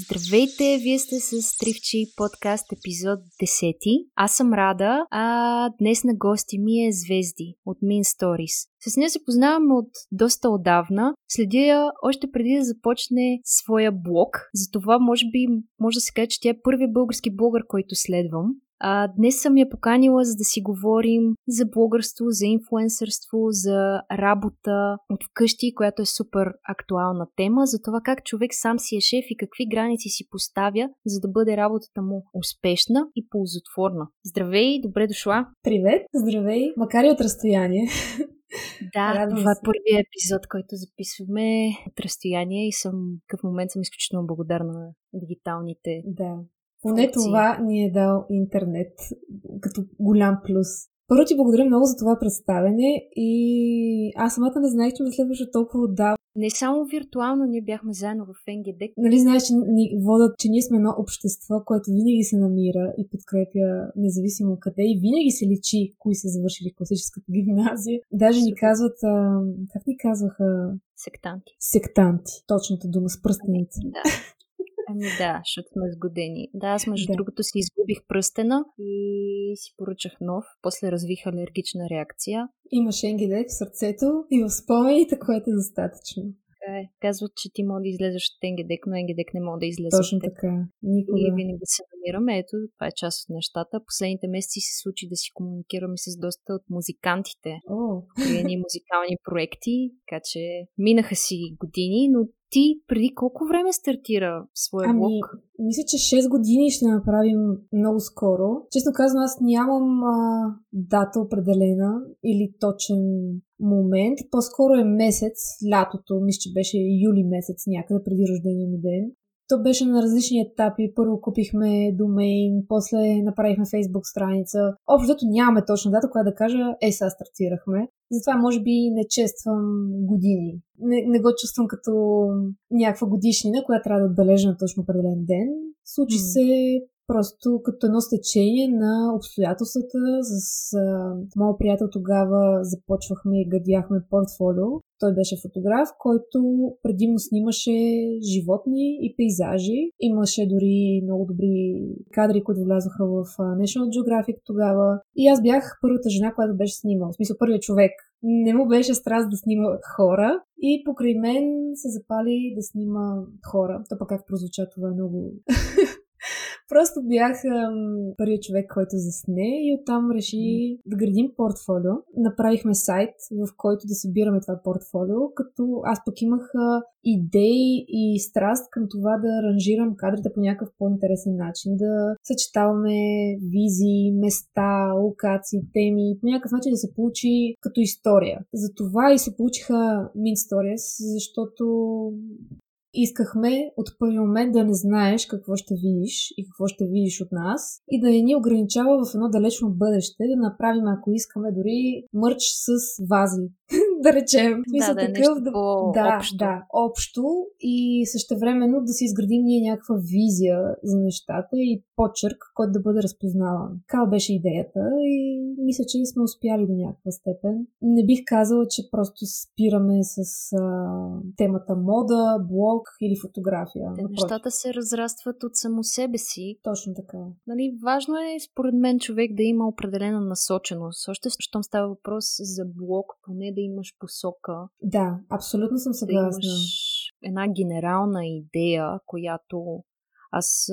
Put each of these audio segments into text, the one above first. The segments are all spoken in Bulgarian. Здравейте, вие сте с Thrift Sheep подкаст епизод 10. Аз съм Рада, а днес на гости ми е Звезди от Mint Stories. С нея се познавам от доста отдавна. Следя я още преди да започне своя блог. Затова може би може да се каже, че тя е първият български блогър, който следвам. Днес съм я поканила, за да си говорим за блогърство, за инфлуенсърство, за работа от вкъщи, която е супер актуална тема, за това как човек сам си е шеф и какви граници си поставя, за да бъде работата му успешна и ползотворна. Здравей, добре дошла! Привет, здравей, макар и от разстояние. Да, това е първият епизод, който записваме от разстояние и в момент съм изключително благодарна на дигиталните Поне това ни е дал интернет като голям плюс. Първо ти благодаря много за това представяне и аз самата не знаех, че ме следваше толкова отдавна. Не само виртуално, ние бяхме заедно в NGD. Нали знаеш, че ни водят, че ние сме едно общество, което винаги се намира и подкрепя независимо къде и винаги се личи кои са завършили класическата гимназия. Даже ни казват, как ни казваха? Сектанти. Сектанти. Точната дума, с пръстеница. Да. Ами да, защото сме сгодени. Да, аз между другото си изгубих пръстена и си поръчах нов. После развих алергична реакция. Имаш NGD в сърцето и в спомените, което е достатъчно. Казват, че ти мога да излезеш от NGD, но NGD не мога да излезе. Точно така. Никога. И винаги се намираме. Ето, това е част от нещата. Последните месеци се случи да си комуникираме с доста от музикантите. Приени музикални проекти, така че минаха си години, но ти преди колко време стартира своя блог? Мисля, че 6 години ще направим много скоро. Честно казвам, аз нямам дата определена или точен момент. По-скоро е месец, лятото, мисля, че беше юли месец някъде преди рождения ми ден. То беше на различни етапи. Първо купихме домейн, после направихме Facebook страница. Общото нямаме точна дата, която да кажа, сега стартирахме. Затова може би не чествам години. Не го чувствам като някаква годишнина, която трябва да отбележа на точно определен ден. Случи се просто като едно стечение на обстоятелствата. С моят приятел тогава започвахме и градяхме портфолио. Той беше фотограф, който предимно снимаше животни и пейзажи. Имаше дори много добри кадри, които влязоха в National Geographic тогава. И аз бях първата жена, която беше снимала. В смисъл, първият човек. Не му беше страст да снима хора и покрай мен се запали да снима хора. То пък как прозвуча това много... Просто бях първият човек, който засне и оттам реши да градим портфолио. Направихме сайт, в който да събираме това портфолио, като аз пък имах идеи и страст към това да ранжирам кадрите по някакъв по-интересен начин, да съчетаваме визии, места, локации, теми, по някакъв начин да се получи като история. Затова и се получиха Mint Stories, защото... Искахме от първи момент да не знаеш какво ще видиш и какво ще видиш от нас и да не ни ограничава в едно далечно бъдеще, да направим, ако искаме, дори мърч с вази. Да речем. Мисля, да е такъв, нещо по-общо. Общо и същевременно да си изградим ние някаква визия за нещата и почерк, който да бъде разпознаван. Такава беше идеята и мисля, че сме успяли до някаква степен. Не бих казала, че просто спираме с темата мода, блог или фотография. Нещата се разрастват от само себе си. Точно така. Нали, важно е, според мен, човек да има определена насоченост. Още щом става въпрос за блог, поне да имаш посока. Да, абсолютно съм съгласна. Да имаш една генерална идея, която аз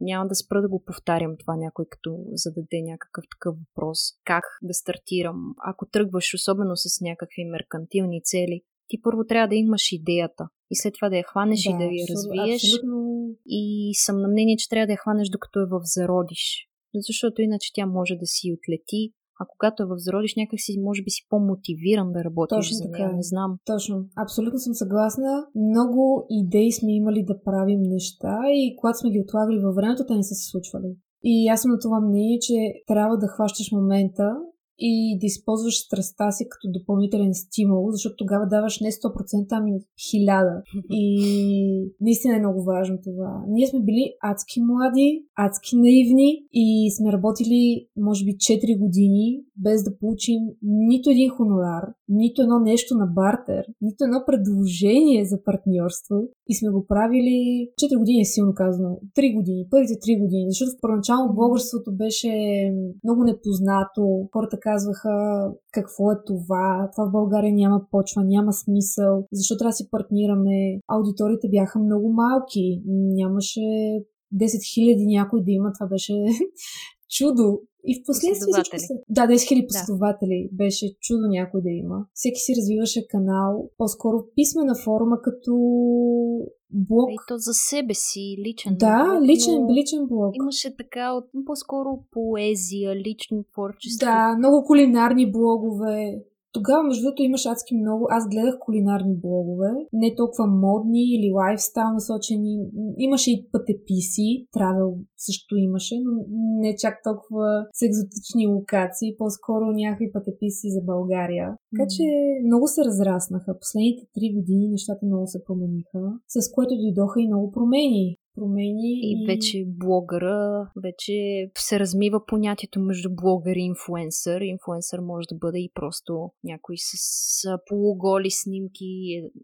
няма да спра да го повтарям това някой, като зададе някакъв такъв въпрос. Как да стартирам? Ако тръгваш особено с някакви меркантилни цели, ти първо трябва да имаш идеята и след това да я хванеш и да я развиеш. Абсолютно. И съм на мнение, че трябва да я хванеш докато е в зародиш. Защото иначе тя може да си отлети. А когато в зародиш, някак си, може би си по-мотивиран да работиш. Точно за нея, не знам. Точно. Абсолютно съм съгласна. Много идеи сме имали да правим неща и когато сме ги отлагали във времето, те не са се случвали. И аз съм на това мнение, че трябва да хващаш момента и да използваш страстта си като допълнителен стимул, защото тогава даваш не 100%, ами 1000. И наистина е много важно това. Ние сме били адски млади, адски наивни и сме работили, може би, 4 години, без да получим нито един хонорар, нито едно нещо на бартер, нито едно предложение за партньорство. И сме го правили 4 години, е силно казано. 3 години, първите 3 години, защото в първоначално българството беше много непознато. Хората казваха какво е това, това в България няма почва, няма смисъл, защо трябва да си партнираме. Аудиториите бяха много малки, нямаше 10 000 някой да има, това беше чудо. И в последствие всичко се... Да, 10 000 последователи. Да. Беше чудо някой да има. Всеки си развиваше канал, по-скоро писмена форма, като блог. И то за себе си, личен блог. Да, личен блог. Имаше така от по-скоро поезия, лично творчество. Да, много кулинарни блогове. Тогава, между другото, имаш адски много. Аз гледах кулинарни блогове, не толкова модни или лайфстайл насочени. Имаше и пътеписи, травел също имаше, но не чак толкова с екзотични локации, по-скоро някакви пътеписи за България. Така че много се разраснаха. Последните 3 години нещата много се промениха, с което дойдоха и много промени. И вече блогъра, вече се размива понятието между блогър и инфлуенсър. Инфлуенсър може да бъде и просто някой с полуголи снимки.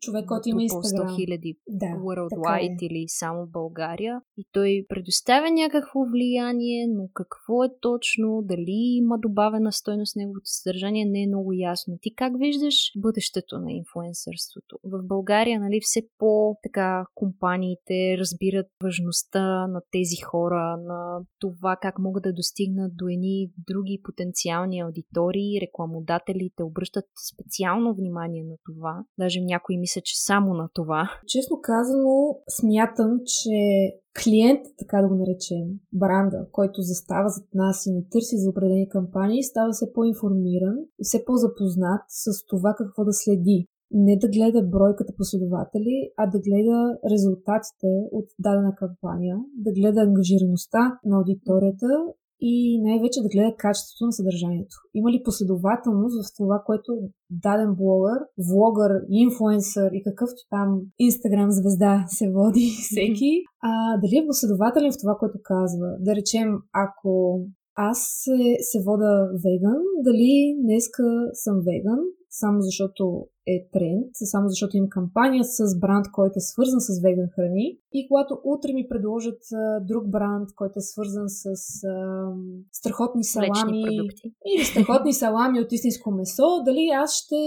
Човек, който има Инстаграм. 100 000 worldwide или само България. И той предоставя някакво влияние, но какво е точно, дали има добавена стойност неговото съдържание, не е много ясно. Ти как виждаш бъдещето на инфлуенсърството? В България, нали, все по-така компаниите разбират важността на тези хора, на това как могат да достигнат до едни други потенциални аудитории, рекламодателите обръщат специално внимание на това. Даже някои мислят, че само на това. Честно казано, смятам, че клиент, така да го наречем, бранда, който застава зад нас и ни търси за определени кампании, става все по-информиран и все по-запознат с това какво да следи. Не да гледа бройката последователи, а да гледа резултатите от дадена кампания, да гледа ангажираността на аудиторията и най-вече да гледа качеството на съдържанието. Има ли последователност в това, което даден блогър, влогър, инфлуенсър и какъвто там Инстаграм звезда се води всеки, дали е последователен в това, което казва. Да речем, ако аз се вода веган, дали днеска съм веган, само защото е тренд, само защото имам кампания с бранд, който е свързан с веган храни. И когато утре ми предложат друг бранд, който е свързан с страхотни салами или страхотни салами от истинско месо, дали аз ще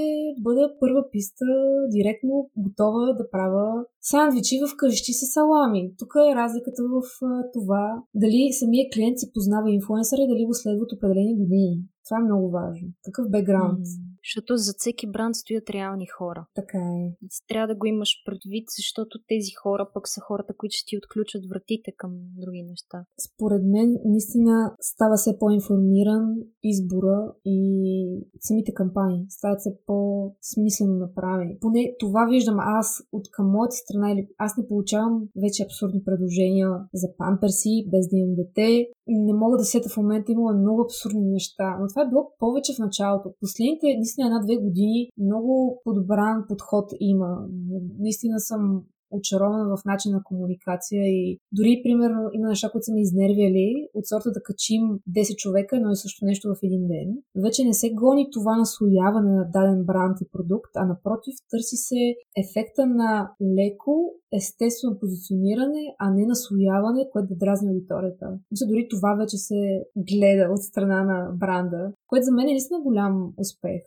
бъда първа писта, директно готова да правя сандвичи вкъщи с салами. Тук е разликата в това дали самия клиент си познава инфлуенсъра и дали го следват определени години. Това е много важно. Такъв бекграунд. Защото за всеки бранд стоят реални хора. Така е. Трябва да го имаш предвид, защото тези хора пък са хората, които ще ти отключат вратите към други неща. Според мен, наистина става все по-информиран избора и самите кампании стават все по-смислено направени. Поне това виждам аз от към моята страна. Или аз не получавам вече абсурдни предложения за памперси, без да имам дете. Не мога да сета в момента, имала много абсурдни неща. Но това е било повече в началото. Последните, наистина, 1-2 години много подобран подход има. Наистина съм очарована в начин на комуникация и дори, примерно, има неща, които са ме изнервяли, от сорта да качим 10 човека, но е също нещо в един ден. Вече не се гони това наслояване на даден бранд и продукт, а напротив, търси се ефекта на леко, естествено позициониране, а не наслояване, което да дразни аудиторията. Мисля, дори това вече се гледа от страна на бранда, което за мен е наистина голям успех.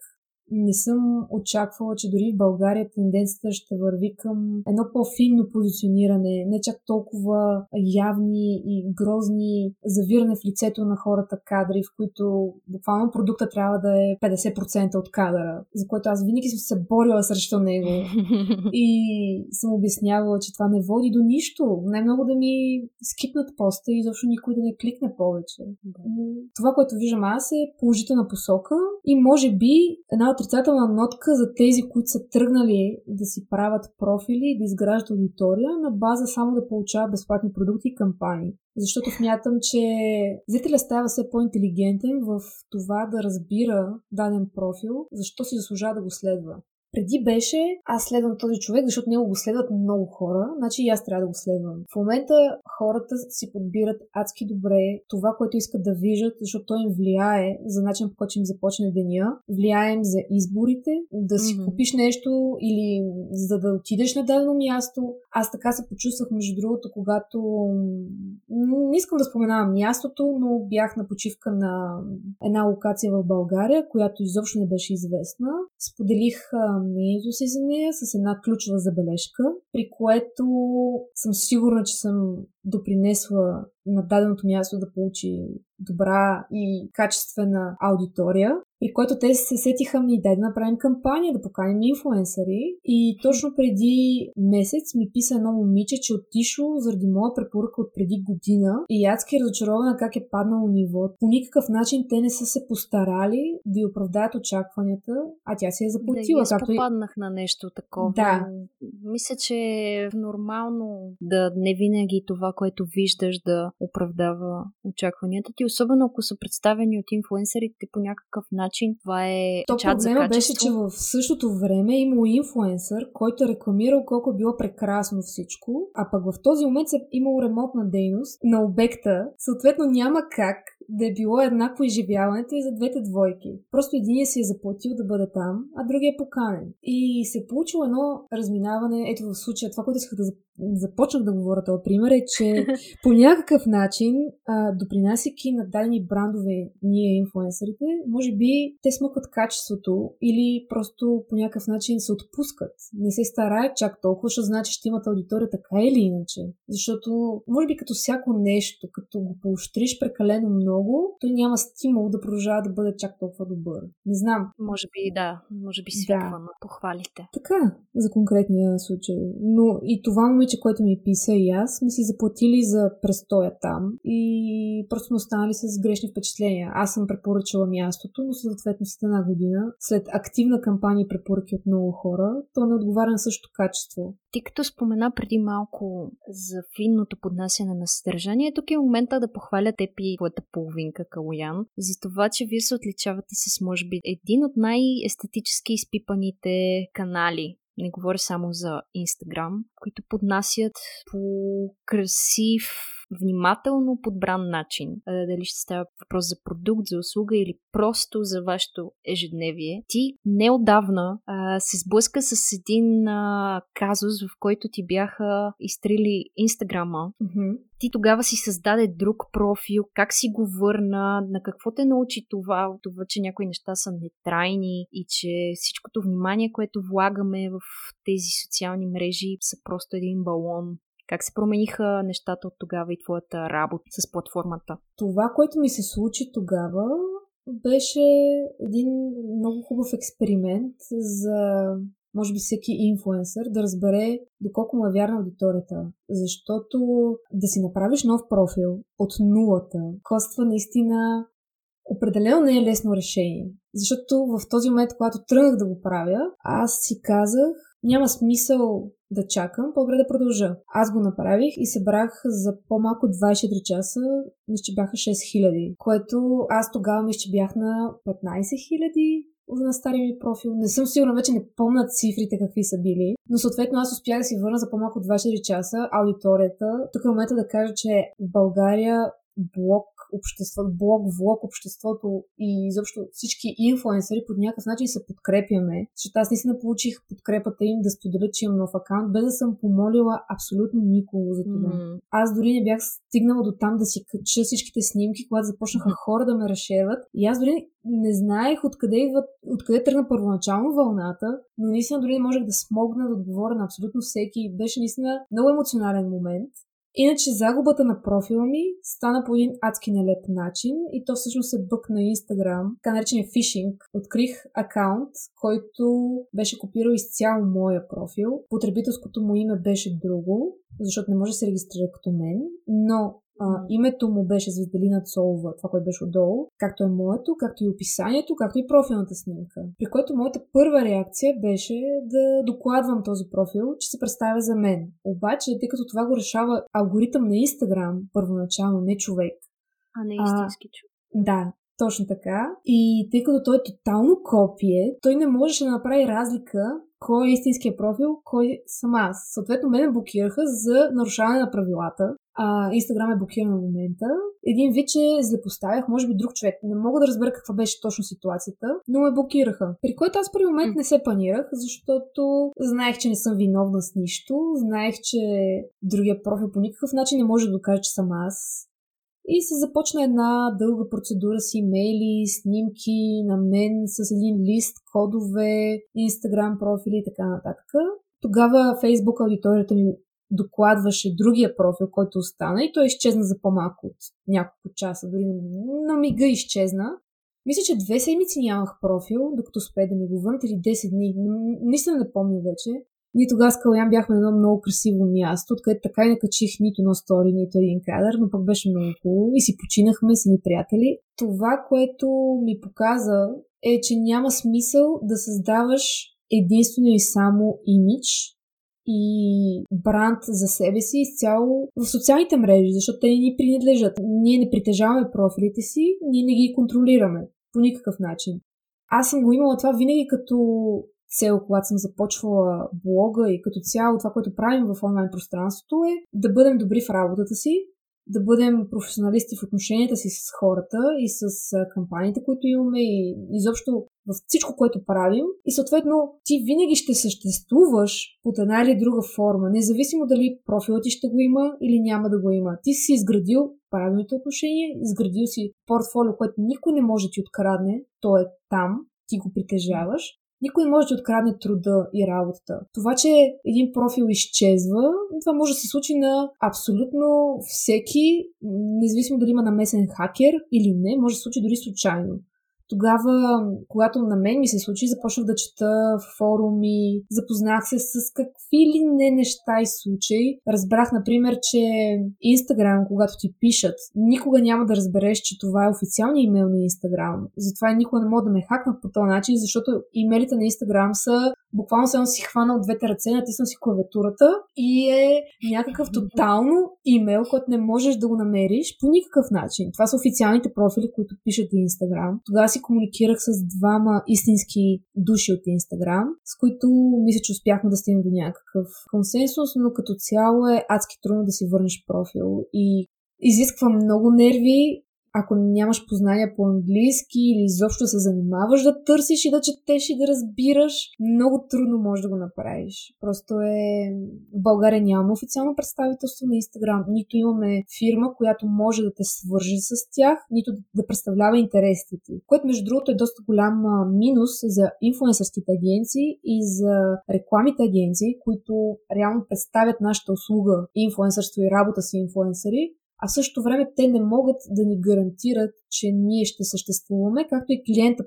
Не съм очаквала, че дори в България тенденцията ще върви към едно по-финно позициониране, не чак толкова явни и грозни завиране в лицето на хората кадри, в които буквално продукта трябва да е 50% от кадъра, за което аз винаги съм се борила срещу него. И съм обяснявала, че това не води до нищо. Най-много да ми скипнат поста и изобщо никой да не кликне повече. Това, което виждам аз, е положителна посока и може би една отрицателна нотка за тези, които са тръгнали да си правят профили, да изграждат аудитория на база само да получават безплатни продукти и кампании. Защото смятам, че зрителя става все по-интелигентен в това да разбира даден профил, защо си заслужава да го следва. Преди беше, аз следвам този човек, защото него го следват много хора, значи и аз трябва да го следвам. В момента хората си подбират адски добре това, което искат да виждат, защото той им влияе за начин, по който ще им започне деня, влияе им за изборите, да си купиш нещо или за да отидеш на дадено място. Аз така се почувствах, между другото, когато не искам да споменавам мястото, но бях на почивка на една локация в България, която изобщо не беше известна. Споделих мнението си за нея с една ключова забележка, при което съм сигурна, че съм допринесла на даденото място да получи добра и качествена аудитория, при което те се сетиха ми дай да направим кампания, да поканим инфлуенсъри. И точно преди месец ми писа едно момиче, че отишло заради моя препоръка от преди година и адски разочарована как е паднало нивото. По никакъв начин те не са се постарали да й оправдаят очакванията, а тя се е заплатила. Да, както попаднах на нещо такова. Да. Мисля, че е нормално да не винаги това, което виждаш, да оправдава очакванията ти, особено ако са представени от инфлуенсърите по някакъв начин. Това е чат за качество. Проблема беше, че в същото време имало инфлуенсър, който е рекламирал колко е било прекрасно всичко, а пък в този момент е имало ремонтна дейност на обекта. Съответно няма как да е било еднакво изживяването и за двете двойки. Просто единият си е заплатил да бъде там, а другият е поканен. И се получило едно разминаване. Ето в случая, това, което исках да започнах да говоря този пример е, че по някакъв начин, допринасяйки на дадени брандове ние инфлуенсърите, може би те смъкват качеството или просто по някакъв начин се отпускат. Не се стараят чак толкова, защото значи ще имат аудитория така или иначе. Защото, може би като всяко нещо, като го поощриш прекалено много, той няма стимул да продължава да бъде чак толкова добър. Не знам. Може би да, може би свиква на похвалите. Така, за конкретния случай. Но и това момиче, което ми писа и аз, ми си заплатили за престоя там и просто сме останали с грешни впечатления. Аз съм препоръчала мястото, но съответно след една година, след активна кампания и препоръки от много хора, то не отговаря на същото качество. Ти като спомена преди малко за финното поднасяне на съдържание, тук е момента да похваля теб и твоята половинка, Калоян, за това, че вие се отличавате с, може би, един от най-естетически изпипаните канали. Не говоря само за Инстаграм, които поднасят по красив, внимателно подбран начин. Дали ще става въпрос за продукт, за услуга или просто за вашето ежедневие. Ти неодавна се сблъска с един казус, в който ти бяха изтрили Инстаграма. Ти тогава си създаде друг профил, как си го върна, на какво те научи това, че някои неща са нетрайни и че всичкото внимание, което влагаме в тези социални мрежи, са просто един балон. Как се промениха нещата от тогава и твоята работа с платформата? Това, което ми се случи тогава, беше един много хубав експеримент за, може би, всеки инфлуенсър да разбере доколко му е вярна аудиторията. Защото да си направиш нов профил от нулата коства наистина определено не е лесно решение. Защото в този момент, когато тръгнах да го правя, аз си казах, няма смисъл да чакам, по-добре да продължа. Аз го направих и събрах за по-малко 24 часа, мисля, че бяха 6000, което аз тогава мисля, че бях на 15 000 на стария ми профил. Не съм сигурна, вече не помня цифрите какви са били, но съответно аз успях да си върна за по-малко 24 часа аудиторията. Тук е момента да кажа, че в България блог обществото и изобщо всички инфлуенсъри под някакъв начин се подкрепяме, защото аз наистина получих подкрепата им да споделя, че имам нов акаунт, без да съм помолила абсолютно никого за това. Аз дори не бях стигнала до там да си кача всичките снимки, когато започнаха хора да ме разшерват и аз дори не знаех откъде тръгна първоначално вълната, но наистина дори не можех да смогна да отговоря на абсолютно всеки. Беше наистина много емоционален момент. Иначе загубата на профила ми стана по един адски нелеп начин и то всъщност е бък на Инстаграм, така наречен фишинг. Открих акаунт, който беше копирал изцяло моя профил. Потребителското му име беше друго, защото не може да се регистрира като мен, но Името му беше Звезделина Цолова, това, което беше отдолу, както е моето, както и описанието, както и профилната снимка. При което моята първа реакция беше да докладвам този профил, че се представя за мен. Обаче, тъй като това го решава алгоритъм на Инстаграм, първоначално, не човек. А не истински човек. Да. Точно така. И тъй като той е тотално копие, той не можеше да направи разлика кой е истинския профил, кой съм аз. Съответно, мен блокираха за нарушаване на правилата. Инстаграм е блокиран в момента. Един вид, че злепоставях, може би друг човек. Не мога да разбера каква беше точно ситуацията, но ме блокираха. При което аз при момент не се панирах, защото знаех, че не съм виновна с нищо. Знаех, че другия профил по никакъв начин не може да докаже, че съм аз. И се започна една дълга процедура с имейли, снимки на мен с един лист, кодове, Инстаграм профили и така нататък. Тогава Фейсбук аудиторията ми докладваше другия профил, който остана и той изчезна за по-малко от няколко часа, дори на мига изчезна. Мисля, че 2 седмици нямах профил, докато успея да ми го върнат, или 10 дни. Наистина не помня вече. Ние тогава с Калоян бяхме на едно много красиво място, откъдето така и не качих нито едно стори, нито един кадър, но пък беше много хубаво и си починахме с ни приятели. Това, което ми показа, е, че няма смисъл да създаваш единствено и само имидж и бранд за себе си изцяло в социалните мрежи, защото те не ни принадлежат. Ние не притежаваме профилите си, ние не ги контролираме по никакъв начин. Аз съм го имала това винаги като цел, когато съм започвала блога и като цяло това, което правим в онлайн пространството е да бъдем добри в работата си, да бъдем професионалисти в отношенията си с хората и с кампаниите, които имаме и изобщо във всичко, което правим. И съответно ти винаги ще съществуваш под една или друга форма, независимо дали профилът ти ще го има или няма да го има. Ти си изградил правилните отношения, изградил си портфолио, което никой не може да ти открадне, то е там, ти го притежаваш. Никой не може да открадне труда и работата. Това, че един профил изчезва, това може да се случи на абсолютно всеки, независимо дали има намесен хакер или не, може да се случи дори случайно. Тогава, когато на мен ми се случи, започнах да чета форуми, запознах се с какви ли не неща и случаи. Разбрах, например, че Инстаграм, когато ти пишат, никога няма да разбереш, че това е официалният имейл на Инстаграм. Затова никога не мога да ме хакнат по този начин, защото имейлите на Инстаграм са буквално само си хванал двете ръце, натиснал си клавиатурата и е някакъв тотално имейл, който не можеш да го намериш по никакъв начин. Това са официалните профили, които пишат и Инстаграм. Тогава си комуникирах с 2 истински души от Инстаграм, с които мисля, че успяхме да стигнем до някакъв консенсус, но като цяло е адски трудно да си върнеш профил и изисква много нерви. Ако нямаш познания по-английски или изобщо се занимаваш да търсиш и да четеш и да разбираш, много трудно можеш да го направиш. Просто е... В България нямаме официално представителство на Инстаграм. Нито имаме фирма, която може да те свържи с тях, нито да представлява интересите ти. Което, между другото, е доста голям минус за инфлуенсърските агенции и за рекламните агенции, които реално представят нашата услуга, инфлуенсърство и работа с инфлуенсъри. А в същото време те не могат да ни гарантират, че ние ще съществуваме, както и клиента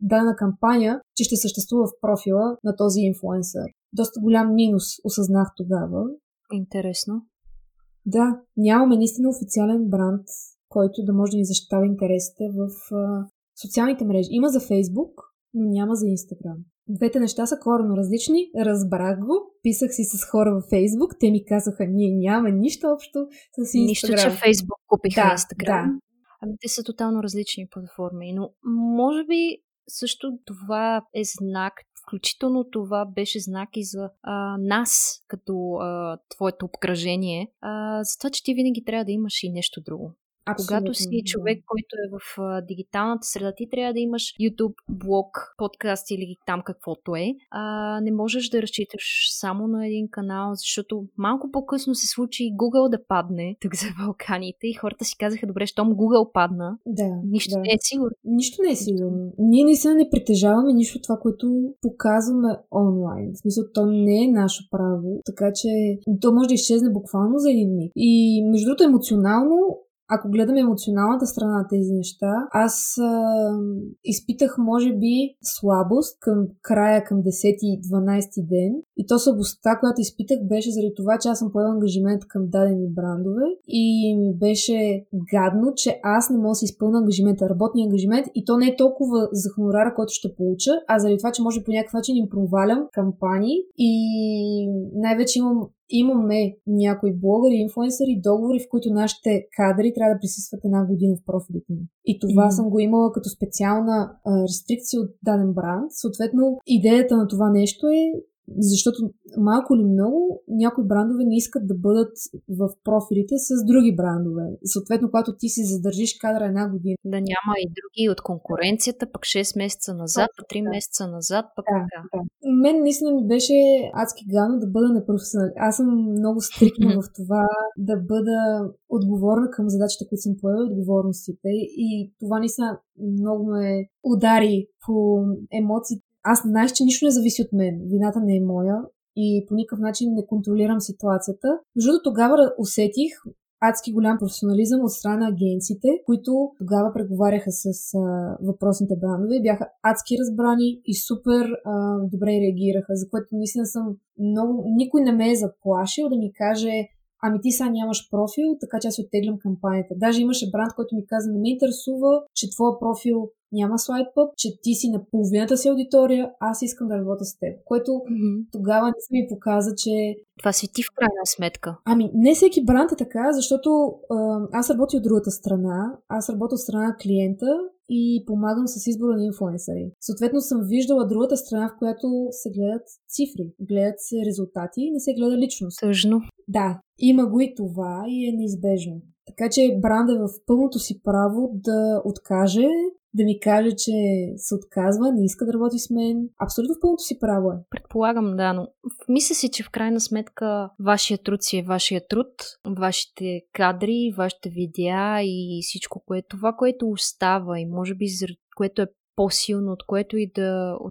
дадена кампания, че ще съществува в профила на този инфлуенсър. Доста голям минус осъзнах тогава. Интересно. Да, нямаме наистина официален бранд, който да може да ни защитава интересите в социалните мрежи. Има за Фейсбук, но няма за Инстаграм. Двете неща са коренно различни, разбрах го, писах си с хора във Фейсбук, те ми казаха, ние нямаме нищо общо с Инстаграм. Нищо, че Фейсбук купиха Инстаграм. Да. Ами те са тотално различни платформи, но може би също това е знак, включително това беше знак и за нас, като твоето обкръжение, за това, че ти винаги трябва да имаш и нещо друго. Абсолютно. Когато си човек, който е в дигиталната среда, ти трябва да имаш YouTube, блог, подкаст или там каквото е. Не можеш да разчиташ само на един канал, защото малко по-късно се случи Google да падне тук за Балканите и хората си казаха, добре, щом Google падна, да, нищо не е сигурно. Нищо не е сигурно. Ние наистина не притежаваме нищо от това, което показваме онлайн. В смисъл, то не е наше право, така че то може да изчезне буквално за един миг. И между другото емоционално Ако гледам емоционалната страна на тези неща, аз изпитах, може би, слабост към края, към 10-12 ден. И то слабостта, която изпитах, беше заради това, че аз съм поел ангажимент към дадени брандове и ми беше гадно, че аз не мога да си изпълня ангажимента, работния ангажимент, и то не е толкова за хонорара, който ще получа, а заради това, че може по някакъв начин им провалям кампании и най-вече имаме някои блогъри, инфлуенсъри, договори, в които нашите кадри трябва да присъстват една година в профилите ни. И това съм го имала като специална рестрикция от даден бранд. Съответно, идеята на това нещо е, защото малко или много някои брандове не искат да бъдат в профилите с други брандове. Съответно, когато ти си задържиш кадра една година. Да няма и други от конкуренцията, пък 6 месеца назад, пък 3 месеца назад, пък така. Да. Мен наистина ми беше адски гадно да бъда непрофесионален. Аз съм много стрикна в това да бъда отговорна към задачите, които съм поела, отговорностите, и това наистина много ме удари по емоциите. Аз знаех, че нищо не зависи от мен. Вината не е моя и по никакъв начин не контролирам ситуацията. Защото тогава усетих адски голям професионализъм от страна на агенциите, които тогава преговаряха с въпросните брандове, бяха адски разбрани и супер добре реагираха, за което наистина съм много... Никой не ме е заплашил да ми каже: ами ти сега нямаш профил, така че аз оттеглям кампанията. Даже имаше бранд, който ми каза: не ме интересува, че твоя профил няма слайдпъп, че ти си на половината си аудитория, аз искам да работя с теб. Което тогава не ми показа, че... Това си ти в крайна сметка. Ами не всеки бранд е така, защото аз работя от другата страна, аз работя от страна на клиента и помагам с избора на инфлуенсъри. Съответно съм виждала другата страна, в която се гледат цифри, гледат се резултати, не се гледа личност. Тъжно. Да, има го и това и е неизбежно. Така че брандът е в пълното си право да откаже, да ми каже, че се отказва, не иска да работи с мен. Абсолютно в пълното си право е. Предполагам, да, но мисля си, че в крайна сметка вашия труд си е вашия труд, вашите кадри, вашите видеа и всичко, което това, което остава и може би което е по-силно, от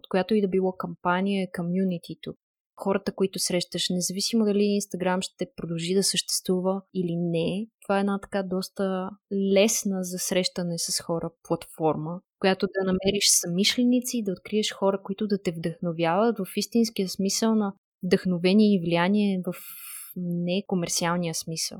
която и да било кампания, е комюнитито. Хората, които срещаш, независимо дали Инстаграм ще продължи да съществува или не, това е една така доста лесна за срещане с хора платформа, която да намериш съмишленици и да откриеш хора, които да те вдъхновяват в истинския смисъл на вдъхновение и влияние в некомерциалния смисъл.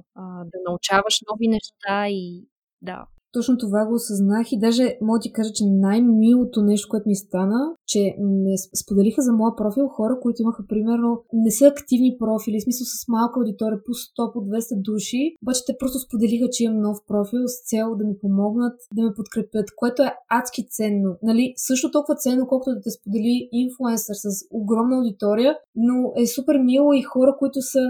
Да научаваш нови неща и да... Точно това го осъзнах и даже мога ти кажа, че най-милото нещо, което ми стана, че ме споделиха за моя профил хора, които имаха, примерно, не са активни профили, в смисъл с малка аудитория, по 100, по 200 души, обаче те просто споделиха, че имам нов профил с цел да ми помогнат, да ме подкрепят, което е адски ценно. Нали? Също толкова ценно, колкото да те сподели инфлуенсър с огромна аудитория, но е супер мило и хора, които са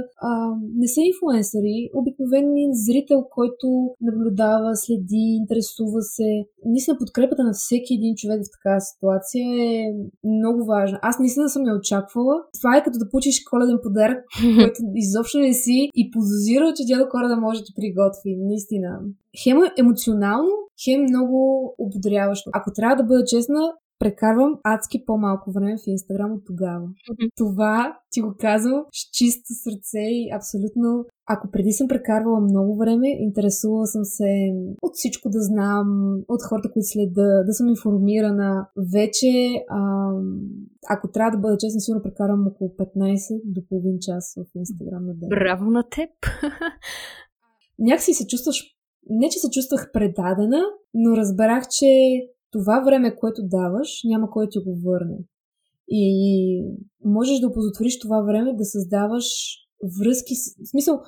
не са инфлуенсъри, обикновен зрител, който наблюдава, следи, интересува се. Наистина подкрепата на всеки един човек в такава ситуация е много важна. Аз наистина съм я очаквала. Това е като да получиш коледен подарък, който изобщо не си и подозирал, че Дядо Коледа може да ти приготви. Наистина. Хем емоционално, хем много ободряващо. Ако трябва да бъда честна, прекарвам адски по-малко време в Инстаграм от тогава. Това ти го казвам с чисто сърце и абсолютно. Ако преди съм прекарвала много време, интересувала съм се от всичко да знам, от хората, които следа, да съм информирана. Вече, ако трябва да бъда честна, сигурно прекарвам около 15 до половин час в Инстаграм на ден. Браво на теб! Някакси се чувстваш, не че се чувствах предадена, но разбрах, че това време, което даваш, няма кой да ти го върне. И можеш да опозотвориш това време, да създаваш връзки. В смисъл,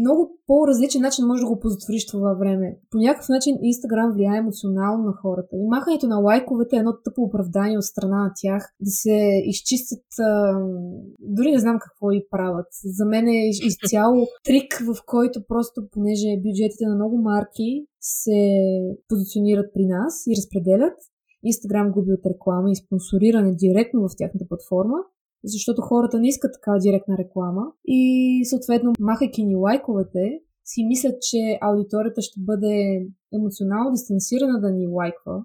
много по-различен начин можеш да го опозотвориш това време. По някакъв начин Инстаграм влияе емоционално на хората. И махането на лайковете е едно тъпо оправдание от страна на тях. Да се изчистят... дори не знам какво и правят. За мен е изцяло трик, в който просто, понеже бюджетите на много марки се позиционират при нас и разпределят, Инстаграм губи от реклама и спонсориране директно в тяхната платформа, защото хората не искат такава директна реклама и съответно, махайки ни лайковете, си мислят, че аудиторията ще бъде емоционално дистанцирана да ни лайква,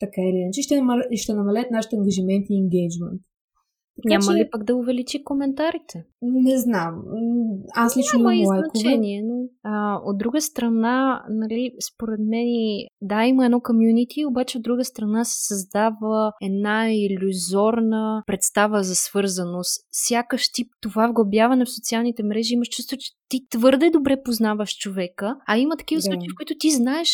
така или иначе, ще намалят нашите ангажименти и енгейджмент. Няма ли пък да увеличи коментарите? Не знам. Аз лично имам лайкове. Няма и значение, но... От друга страна, нали, според мен, да, има едно комюнити, обаче от друга страна се създава една илюзорна представа за свързаност. Сякаш ти това вглъбяване в социалните мрежи имаш чувство, че ти твърде добре познаваш човека, а има такива случаи, в които ти знаеш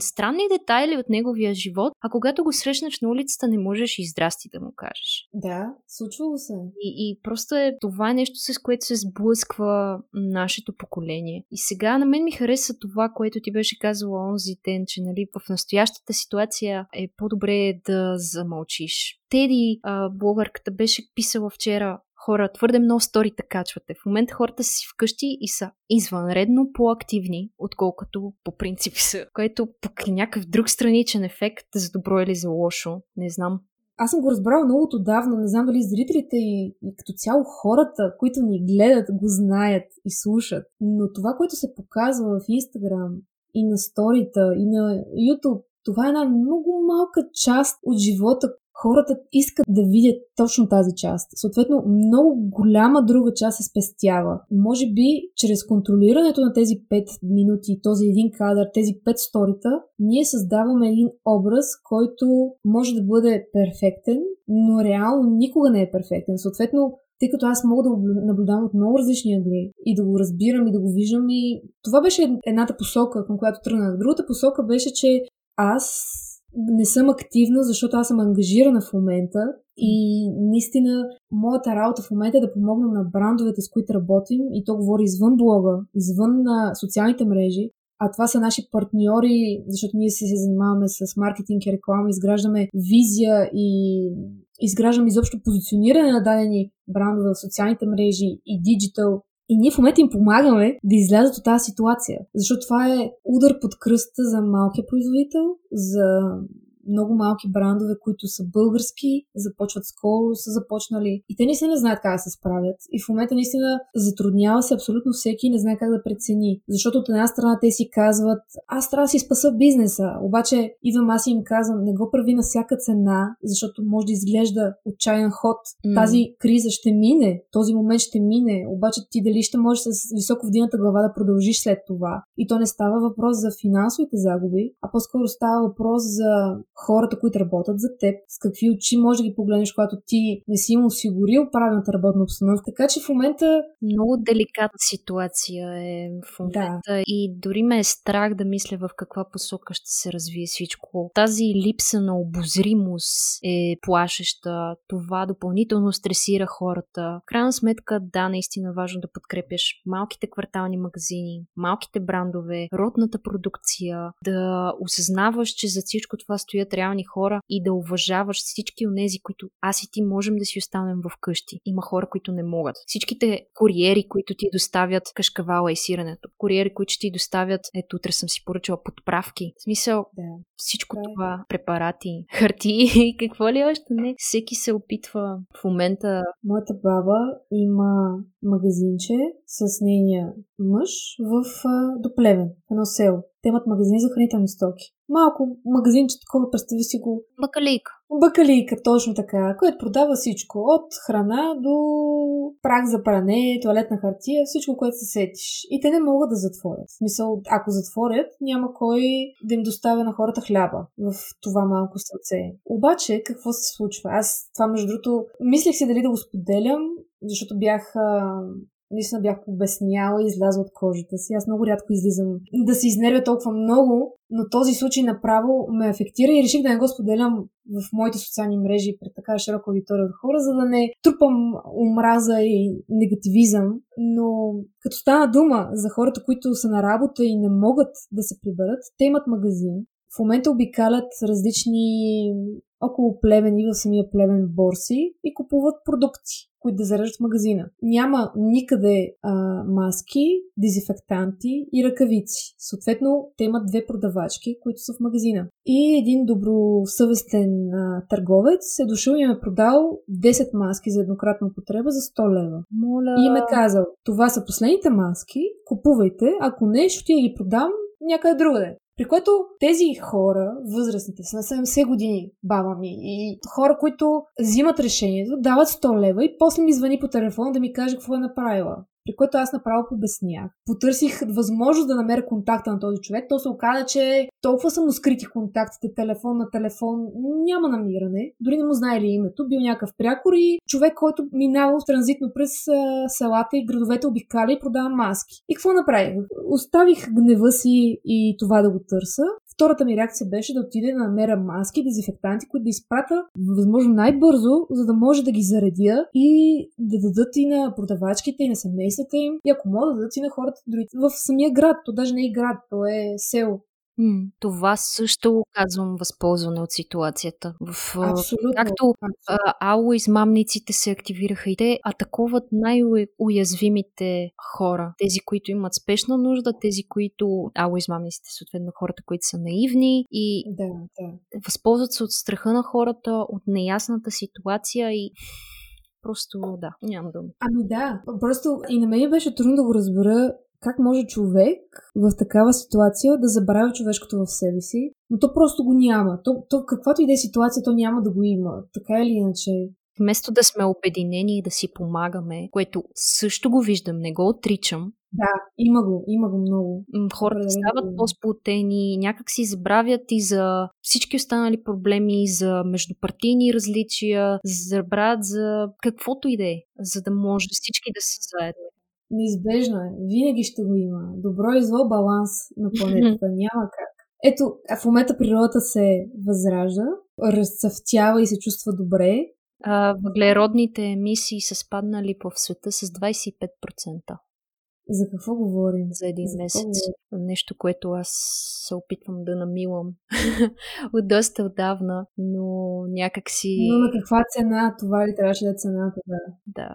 странни детайли от неговия живот, а когато го срещнеш на улицата, не можеш и здрасти да му кажеш. Да, случвало се. И просто това е нещо, с което се сблъсква нашето поколение. И сега на мен ми хареса това, което ти беше казала онзи ден, че нали, в настоящата ситуация е по-добре да замълчиш. Теди, блогърката, беше писала вчера: хора, твърде много сторита качвате. В момента хората са си вкъщи и са извънредно по-активни, отколкото по принцип са. Което пък е някакъв друг страничен ефект, за добро или за лошо. Не знам. Аз съм го разбрала много отдавна. Не знам дали зрителите и като цяло хората, които ни гледат, го знаят и слушат. Но това, което се показва в Инстаграм и на сторита, и на Ютуб, това е една много малка част от живота. Хората искат да видят точно тази част. Съответно, много голяма друга част се спестява. Може би, чрез контролирането на тези 5 минути, този един кадър, тези 5 сторита, ние създаваме един образ, който може да бъде перфектен, но реално никога не е перфектен. Съответно, тъй като аз мога да го наблюдавам от много различни ъгли и да го разбирам и да го виждам, и това беше едната посока, към която тръгнах. Другата посока беше, че аз не съм активна, защото аз съм ангажирана в момента и наистина моята работа в момента е да помогна на брандовете, с които работим, и то говори извън блога, извън на социалните мрежи, а това са наши партньори, защото ние се занимаваме с маркетинг и реклама, изграждаме визия и изграждаме изобщо позициониране на дадени брандове в социалните мрежи и диджитал. И ние в момента им помагаме да излязат от тази ситуация. Защото това е удар под кръста за малкия производител, за много малки брандове, които са български, започват скоро, са започнали. И те наистина не знаят как да се справят. И в момента наистина затруднява се абсолютно всеки и не знае как да прецени. Защото от една страна те си казват: аз трябва да си спаса бизнеса. Обаче идвам аз и им казвам: не го прави на всяка цена, защото може да изглежда отчаян ход. Тази криза ще мине, този момент ще мине, обаче ти дали ще можеш с високо вдигната глава да продължиш след това. И то не става въпрос за финансовите загуби, а по-скоро става въпрос за хората, които работят за теб, с какви очи може да ги погледнеш, когато ти не си им осигурил правилната работна обстановка. Така че в момента много деликатна ситуация е в момента, да. И дори ме е страх да мисля в каква посока ще се развие всичко. Тази липса на обозримост е плашеща. Това допълнително стресира хората. В крайна сметка, да, наистина важно да подкрепяш малките квартални магазини, малките брандове, родната продукция, да осъзнаваш, че за всичко това стоят реални хора и да уважаваш всички онези, които аз и ти можем да си останем вкъщи. Има хора, които не могат. Всичките куриери, които ти доставят кашкавала и сиренето. Куриери, които ти доставят: ето, утре съм си поръчала подправки. В смисъл, всичко това, препарати, хартии и какво ли още не. Всеки се опитва в момента. Моята баба има магазинче с нейния мъж до Плевен, едно село. Те имат магазини за хранителни стоки. Малко магазинче, такова, представи си го. Бакалийка. Бакалийка, точно така, което продава всичко. От храна до прах за пране, тоалетна хартия, всичко, което се сетиш. И те не могат да затворят. В смисъл, ако затворят, няма кой да им доставя на хората хляба в това малко сърце. Обаче, какво се случва? Аз това, между другото, мислех си дали да го споделям, защото наистина бях обясняла и излязла от кожата си. Аз много рядко излизам да се изнервя толкова много, но този случай направо ме афектира и реших да не го споделям в моите социални мрежи пред такава широка аудитория от хора, за да не трупам омраза и негативизъм. Но като стана дума за хората, които са на работа и не могат да се приберат, те имат магазин. В момента обикалят различни около Плевен и в самия Плевен борси и купуват продукти, които да зареждат в магазина. Няма никъде маски, дезинфектанти и ръкавици. Съответно, те имат 2 продавачки, които са в магазина. И един добросъвестен търговец е дошъл и им е продал 10 маски за еднократна употреба за 100 лева. Моля. И им е казал: това са последните маски, купувайте, ако не, ще ти ги продам някъде другаде. При което тези хора, възрастните, са на 70 години, баба ми, и хора, които взимат решението, дават 100 лева и после ми звъни по телефона да ми каже какво е направила. при което аз направо побеснях. Потърсих възможност да намеря контакта на този човек. То се оказа, че толкова са му скрити контактите, телефон на телефон, няма намиране. Дори не му знаели името. Бил някакъв прякор и човек, който минава транзитно през селата и градовете, обикаля и продава маски. И какво направих? Оставих гнева си и това да го търся. Втората ми реакция беше да отида да намеря маски, дезинфектанти, които да изпратя възможно най-бързо, за да може да ги заредя и да дадат и на продавачките, и на семействата им, и ако мога да дадат и на хората дори в самия град. То даже не е град, то е село. Това също казвам възползване от ситуацията. Абсолютно. Както ало измамниците се активираха и те атакуват най-уязвимите хора. Тези, които имат спешна нужда, тези, които ало измамниците, съответно хората, които са наивни и възползват се от страха на хората, от неясната ситуация и просто нямам дума. Ами да, просто и на мен беше трудно да го разбера. Как може човек в такава ситуация да забравя човешкото в себе си, но то просто го няма. То каквато и да е ситуация, то няма да го има. Така или иначе. Вместо да сме обединени и да си помагаме, което също го виждам, не го отричам. Да, има го много. Хората стават по-сплотени, някак си забравят и за всички останали проблеми, за междупартийни различия, забравят за каквото и да е, за да може всички да се заедат. Неизбежно е. Винаги ще го има. Добро и зло баланс на планетата. Няма как. Ето, в момента природата се възражда, разцъфтява и се чувства добре. Въглеродните емисии са спаднали по света с 25%. За какво говорим? За един месец. Нещо, което аз се опитвам да намилам от доста отдавна, но някак си... Но на каква цена? Това ли трябваше да е цената? Да.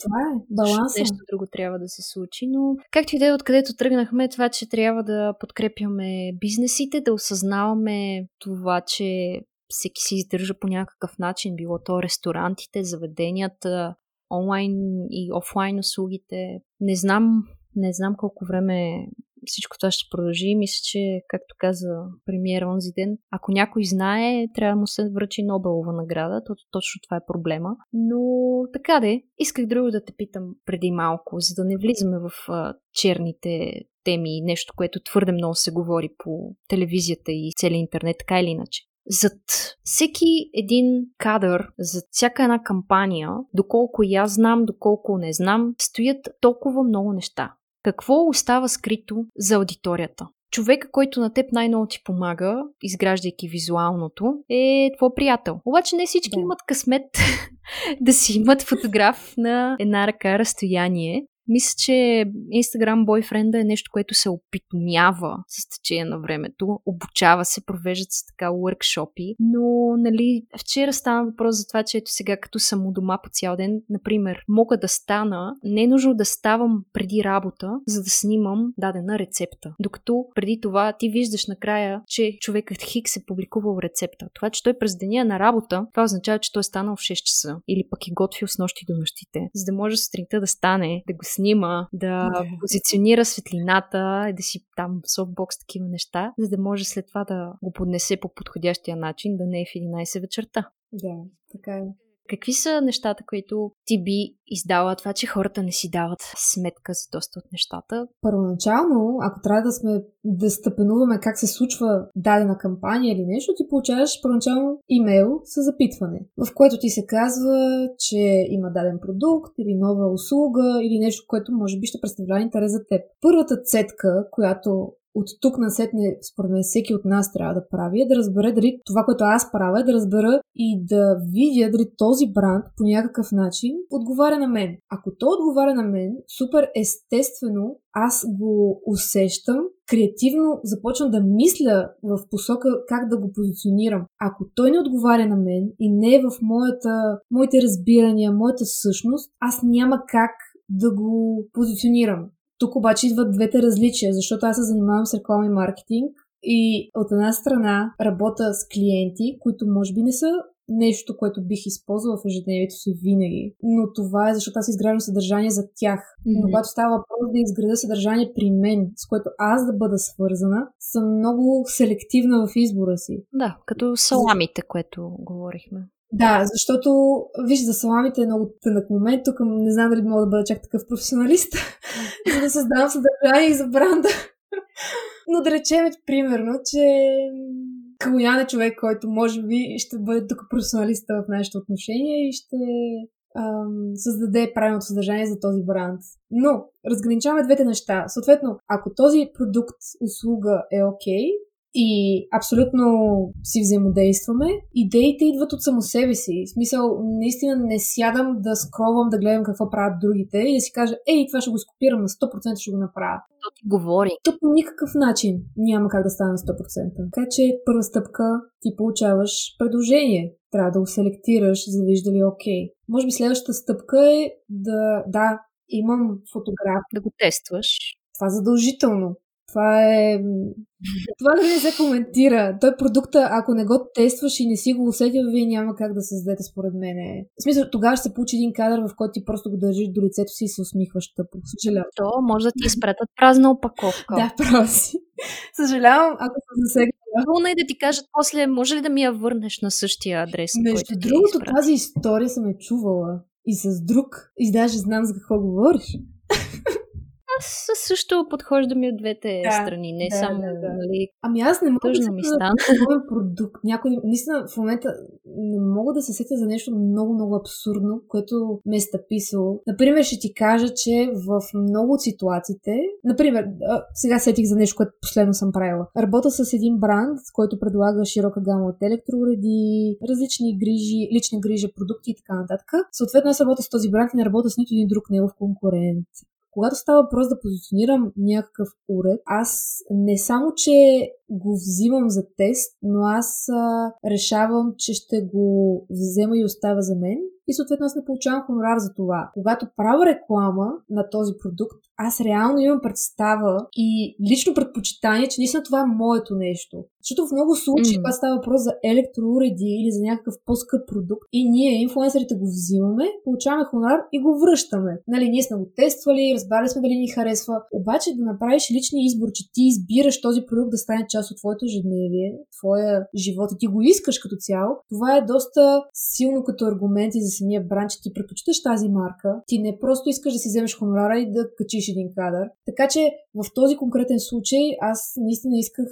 Това е баланса. Нещо друго трябва да се случи, но както и да е, откъдето тръгнахме, това, че трябва да подкрепяме бизнесите, да осъзнаваме това, че всеки си издържа по някакъв начин, било то ресторантите, заведенията, онлайн и офлайн услугите. Не знам колко време всичко това ще продължи. Мисля, че, както каза премиера онзи ден, ако някой знае, трябва да му се връчи Нобелова награда, точно това е проблема. Но така де, исках друго да те питам преди малко, за да не влизаме в черните теми и нещо, което твърде много се говори по телевизията и целия интернет, така или иначе. Зад всеки един кадър, зад всяка една кампания, доколко я знам, доколко не знам, стоят толкова много неща. Какво остава скрито за аудиторията? Човека, който на теб най-много ти помага, изграждайки визуалното, е твой приятел. Обаче не всички имат късмет да си имат фотограф на една ръка разстояние. Мисля, че Instagram бойфренда е нещо, което се опитомява с течение на времето. Обучава се, провеждат се така уъркшопи. Но, нали, вчера стана въпрос за това, че ето сега, като съм у дома по цял ден, например, мога да стана, не е нужно да ставам преди работа, за да снимам дадена рецепта. Докато преди това ти виждаш накрая, че човекът Хикс е публикувал рецепта. Това, че той през деня на работа, това означава, че той е станал в 6 часа. Или пък е готвил с нощи до нощите. За да може сутринта да стане, да го снима, да позиционира светлината, да си там софтбокс, такива неща, за да може след това да го поднесе по подходящия начин, да не е в 11 вечерта. Да, така е. Какви са нещата, които ти би издала това, че хората не си дават сметка за доста от нещата? Първоначално, ако трябва да стъпенуваме как се случва дадена кампания или нещо, ти получаваш първоначално имейл с запитване, в което ти се казва, че има даден продукт или нова услуга или нещо, което може би ще представлява интерес за теб. Първата цетка, която от тук насетне, според мен, всеки от нас трябва да прави, е да разбере дали това, което аз правя, е да разбера и да видя дали този бранд по някакъв начин отговаря на мен. Ако то отговаря на мен, супер естествено, аз го усещам, креативно започвам да мисля в посока как да го позиционирам. Ако той не отговаря на мен и не е в моите разбирания, моята същност, аз няма как да го позиционирам. Тук обаче идват двете различия, защото аз се занимавам с реклама и маркетинг и от една страна работя с клиенти, които може би не са нещо, което бих използвала в ежедневието си винаги. Но това е защото аз изграждам съдържание за тях. Но когато става въпрос да изграда съдържание при мен, с което аз да бъда свързана, съм много селективна в избора си. Да, като саламите, което говорихме. Да, защото, виж, за саламите е много тънък момент. Тук не знам дали мога да бъда чак такъв професионалист, за да създавам съдържание и за бранда. Но да речем, примерно, че Калоян е човек, който може би ще бъде тук професионалиста в нашите отношения и ще създаде правилното съдържание за този бранд. Но разграничаваме двете неща. Съответно, ако този продукт, услуга е окей, и абсолютно си взаимодействаме, идеите идват от само себе си. В смисъл, наистина не сядам да скролвам, да гледам какво правят другите и да си кажа, ей, това ще го скопирам, на 100% ще го направя. То ти говори. То по никакъв начин няма как да стане на 100%. Така че първа стъпка ти получаваш предложение. Трябва да го селектираш, за да вижда ли окей. Може би следващата стъпка е да имам фотограф. Да го тестваш. Това задължително. Това да не се коментира. Той продукта, ако не го тестваш и не си го усетил, вие няма как да създадете, според мене. В смисъл, тогава ще се получи един кадър, в който ти просто го държиш до лицето си и се усмихваш тъпо. Съжалявам. То може да ти изпратят празна опаковка. Да, прави си. Съжалявам, ако се засегна. Вълна и да ти кажат после, може ли да ми я върнеш на същия адрес? Между другото, тази история съм я чувала. И с друг. И даже знам за какво говориш. Аз също подхождам и от двете страни, не само... Нали, ами аз не мога да се сетя продукт. Наистина, в момента не мога да се сетя за нещо много-много абсурдно, което ме е стъписало. Например, ще ти кажа, че в много от ситуациите... Например, сега сетих за нещо, което последно съм правила. Работя с един бранд, който предлага широка гама от електроуреди, различни грижи, лична грижа, продукти и така нататък. Съответно, аз работя с този бранд и не работя с нито един друг негов конкурент. Когато става въпрос да позиционирам някакъв уред, аз не само, че го взимам за тест, но аз решавам, че ще го взема и оставя за мен. И съответно аз не получавам хонорар за това. Когато правя реклама на този продукт, аз реално имам представа и лично предпочитание, че наистина това е моето нещо. Защото в много случаи, когато става въпрос за електроуреди или за някакъв по-скъп продукт и ние, инфлуенсерите, го взимаме, получаваме хонорар и го връщаме. Нали, ние сме го тествали, разбрали сме дали ни харесва. Обаче да направиш личния избор, че ти избираш този продукт да стане част от твоето ежедневие, твоя живот и ти го искаш като цяло, това е доста силно като аргумент и за самия бранд, че ти предпочиташ тази марка, ти не просто искаш да си вземеш хонорара и да качиш един кадър. Така че в този конкретен случай аз наистина исках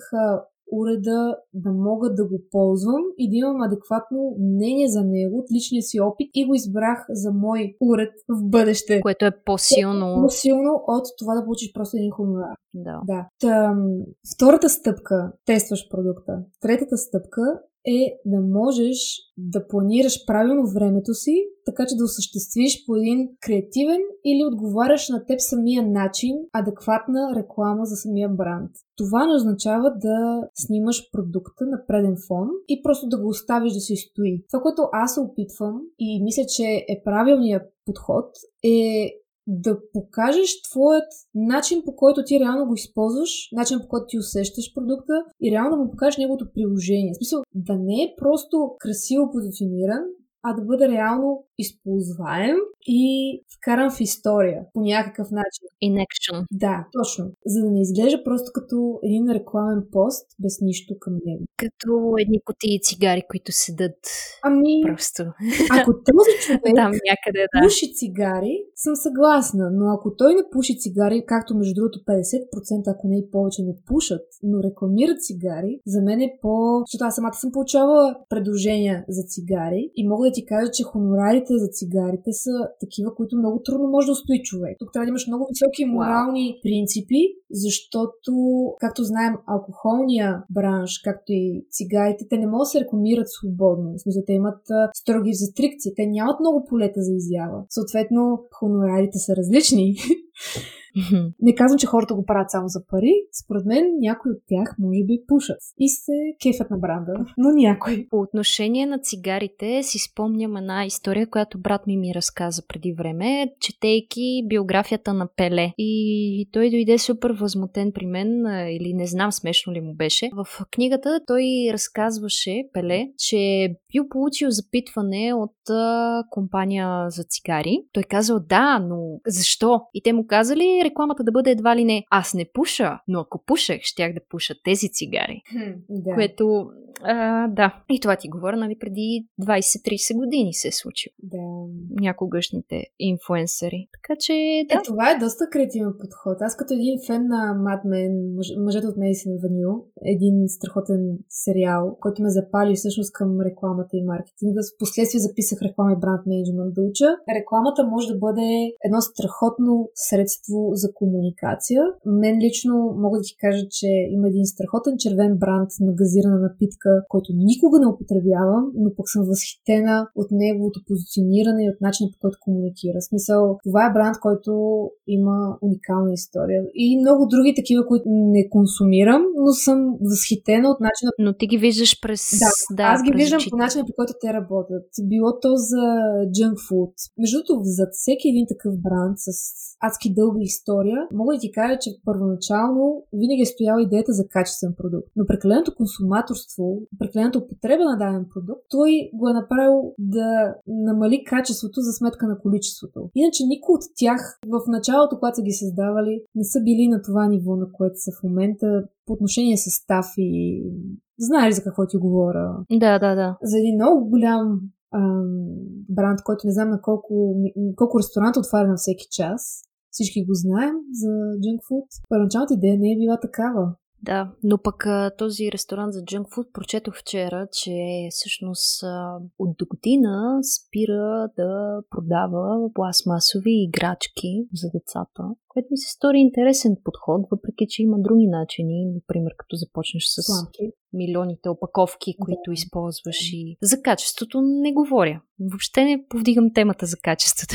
уреда да мога да го ползвам и да имам адекватно мнение за него от личния си опит и го избрах за мой уред в бъдеще. Което е по-силно. По-силно от това да получиш просто един хонорар. Да. Втората стъпка, тестваш продукта. Третата стъпка е да можеш да планираш правилно времето си, така че да осъществиш по един креативен или отговаряш на теб самия начин адекватна реклама за самия бранд. Това не означава да снимаш продукта на преден фон и просто да го оставиш да си стои. Това, което аз се опитвам и мисля, че е правилният подход, е да покажеш твоят начин, по който ти реално го използваш, начин, по който ти усещаш продукта и реално да му покажеш неговото приложение. В смисъл, да не е просто красиво позициониран, а да бъде реално използваем и вкаран в история по някакъв начин. In action. Да, точно. За да не изглежда просто като един рекламен пост без нищо към него. Като едни кутии цигари, които седат просто. Ако този човек пуши цигари, съм съгласна, но ако той не пуши цигари, както между другото 50%, ако не и повече не пушат, но рекламират цигари, за мен е по... Защото аз самата съм получавала предложения за цигари и мога да ти кажа, че хонорарите за цигарите са такива, които много трудно може да устои човек. Тук трябва да имаш много високи морални принципи, защото, както знаем, алкохолния бранш, както и цигарите, те не могат да се рекламират свободно. В смисъл, те имат строги рестрикции, те нямат много полета за изява. Съответно, хонорарите са различни. Не казвам, че хората го правят само за пари. Според мен някои от тях може би пушат и се кефят на бранда, но някой. По отношение на цигарите си спомням една история, която брат ми разказа преди време, четейки биографията на Пеле. И той дойде супер възмутен при мен, или не знам смешно ли му беше. В книгата той разказваше, Пеле, че е бил получил запитване от компания за цигари. Той казал да, но защо? И те му оказа ли рекламата да бъде едва ли не аз не пуша, но ако пушех, щях да пуша тези цигари. Да. Което, да. И това ти говоря, нали, преди 20-30 години се е случило. Да. Някогашните инфлуенсъри. Така че, да. Е, това е доста креативен подход. Аз като един фен на Mad Men, мъжът от Madison Avenue, един страхотен сериал, който ме запали всъщност към рекламата и маркетинга. Впоследствие записах реклама и бранд менеджмент да уча. Рекламата може да бъде едно страхотно средство за комуникация. Мен лично мога да ти кажа, че има един страхотен червен бранд на газирана напитка, който никога не употребявам, но пък съм възхитена от неговото позициониране и от начина, по който комуникира. В смисъл, това е бранд, който има уникална история. И много други такива, които не консумирам, но съм възхитена от начина... Но ти ги виждаш през... Да, аз ги виждам по начина, по който те работят. Било то за junk food. Между другото, зад всеки един такъв бранд с адски дълга история, мога да ти кажа, че първоначално винаги е стояла идеята за качествен продукт. Но прекаленото консуматорство, прекаленото употреба на даден продукт, той го е направил да намали качеството за сметка на количеството. Иначе никой от тях в началото, когато са ги създавали, не са били на това ниво, на което са в момента по отношение състав и... Знаеш за какво ти говоря? Да. За един много голям бранд, който не знам на колко ресторанта отваря на всеки час. Всички го знаем за junk food. Първоначалната идея не е била такава. Да, но пък този ресторант за junk food прочетох вчера, че всъщност от догодина спира да продава пластмасови играчки за децата, което ми се стори интересен подход, въпреки че има други начини, например като започнеш с милионите опаковки, които използваш и... За качеството не говоря. Въобще не повдигам темата за качеството.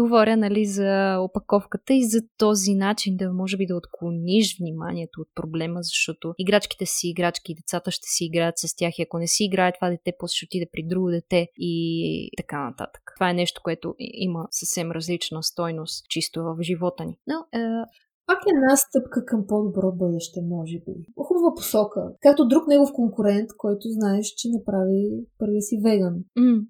Говоря, нали, за опаковката и за този начин да може би да отклониш вниманието от проблема, защото играчките си играчки, децата ще си играят с тях и ако не си играе това дете, после ще отиде при друго дете и така нататък. Това е нещо, което има съвсем различна стойност, чисто в живота ни. Но... Пак една стъпка към по-добро бъдеще, може би. Хубава посока. Както друг негов конкурент, който знаеш, че направи първия си веган.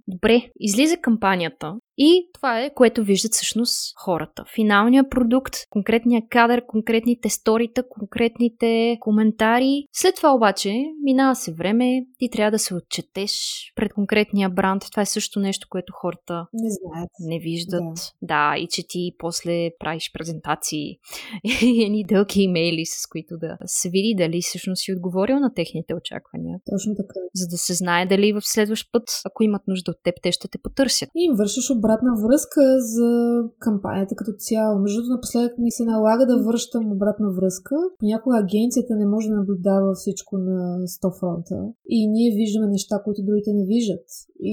Добре, излиза кампанията и това е, което виждат всъщност хората. Финалният продукт, конкретния кадър, конкретните сторита, конкретните коментари. След това обаче, минава се време, ти трябва да се отчетеш пред конкретния бранд. Това е също нещо, което хората не знаят, не виждат. Да, и че ти после правиш презентации и едни дълги имейли, с които да се види дали всъщност си отговорил на техните очаквания. Точно така. За да се знае дали в следващ път, ако имат нужда от теб, те ще те потърсят. И им вършиш обратна връзка за кампанията като цяло. Между другото, напоследък ми се налага да връщам обратна връзка. Понякога агенцията не може да наблюдава всичко на 100 фронта. И ние виждаме неща, които другите не виждат. И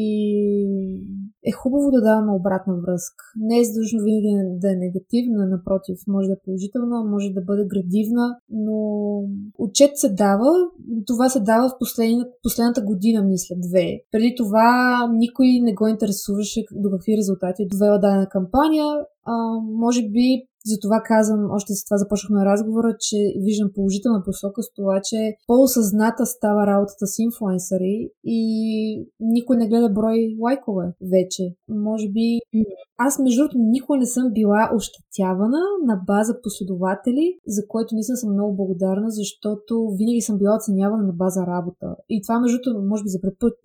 е хубаво да даваме обратна връзка. Не е задължително винаги да е негативна, напротив, може да е положителна, може да бъде градивна, но отчет се дава. Това се дава в последната година, мисля, две. Преди това никой не го интересуваше до какви резултати е довела дадена кампания. Може би затова казвам, още с това започнахме разговора, че виждам положителна посока с това, че по-осъзната става работата с инфлуенсъри и никой не гледа брой лайкове вече. Може би аз между другото никога не съм била ощетявана на база последователи, за което наистина съм много благодарна, защото винаги съм била оценявана на база работа. И това между другото, може би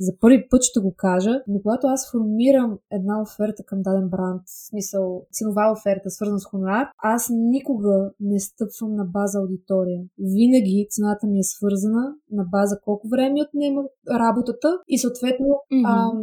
за първи път ще го кажа, но когато аз формирам една оферта към даден бранд, в смисъл ценова оферта, свързана с хонорар, аз никога не стъпвам на база аудитория. Винаги цената ми е свързана на база колко време отнема работата и съответно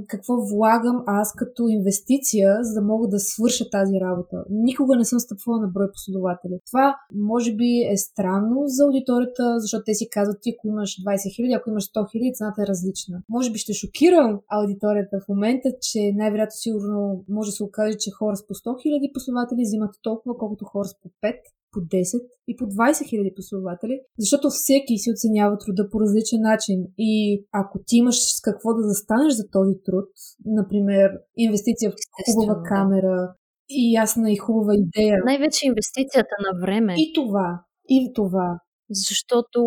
какво влагам аз като инвестиция, за да мога да свърша тази работа. Никога не съм стъпвала на брой последователи. Това може би е странно за аудиторията, защото те си казват, ти ако имаш 20 хиляди, ако имаш 100 хиляди, цената е различна. Може би ще шокирам аудиторията в момента, че най-вероятно сигурно може да се окаже, че хора с по 100 хиляди последователи взимат толкова, колкото хора с по 5, по 10 и по 20 хиляди последователи, защото всеки си оценява труда по различен начин и ако ти имаш с какво да застанеш за този труд, например, инвестиция в хубава камера и ясна и хубава идея. Най-вече инвестицията на време. И това. Защото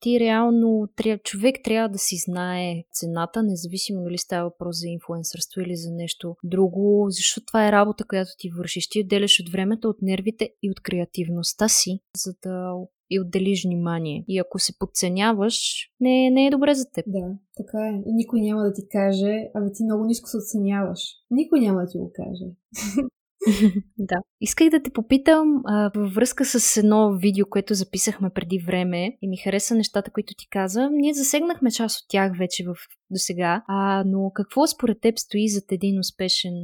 ти реално човек трябва да си знае цената, независимо дали става въпрос за инфлуенсърство или за нещо друго, защото това е работа, която ти вършиш. Ти отделяш от времето, от нервите и от креативността си, за да и отделиш внимание. И ако се подценяваш, не е добре за теб. Да, така е. И никой няма да ти каже, абе ти много ниско се оценяваш. Никой няма да ти го каже. Да. Исках да те попитам във връзка с едно видео, което записахме преди време и ми хареса нещата, които ти каза. Ние засегнахме част от тях вече досега, но какво според теб стои зад един успешен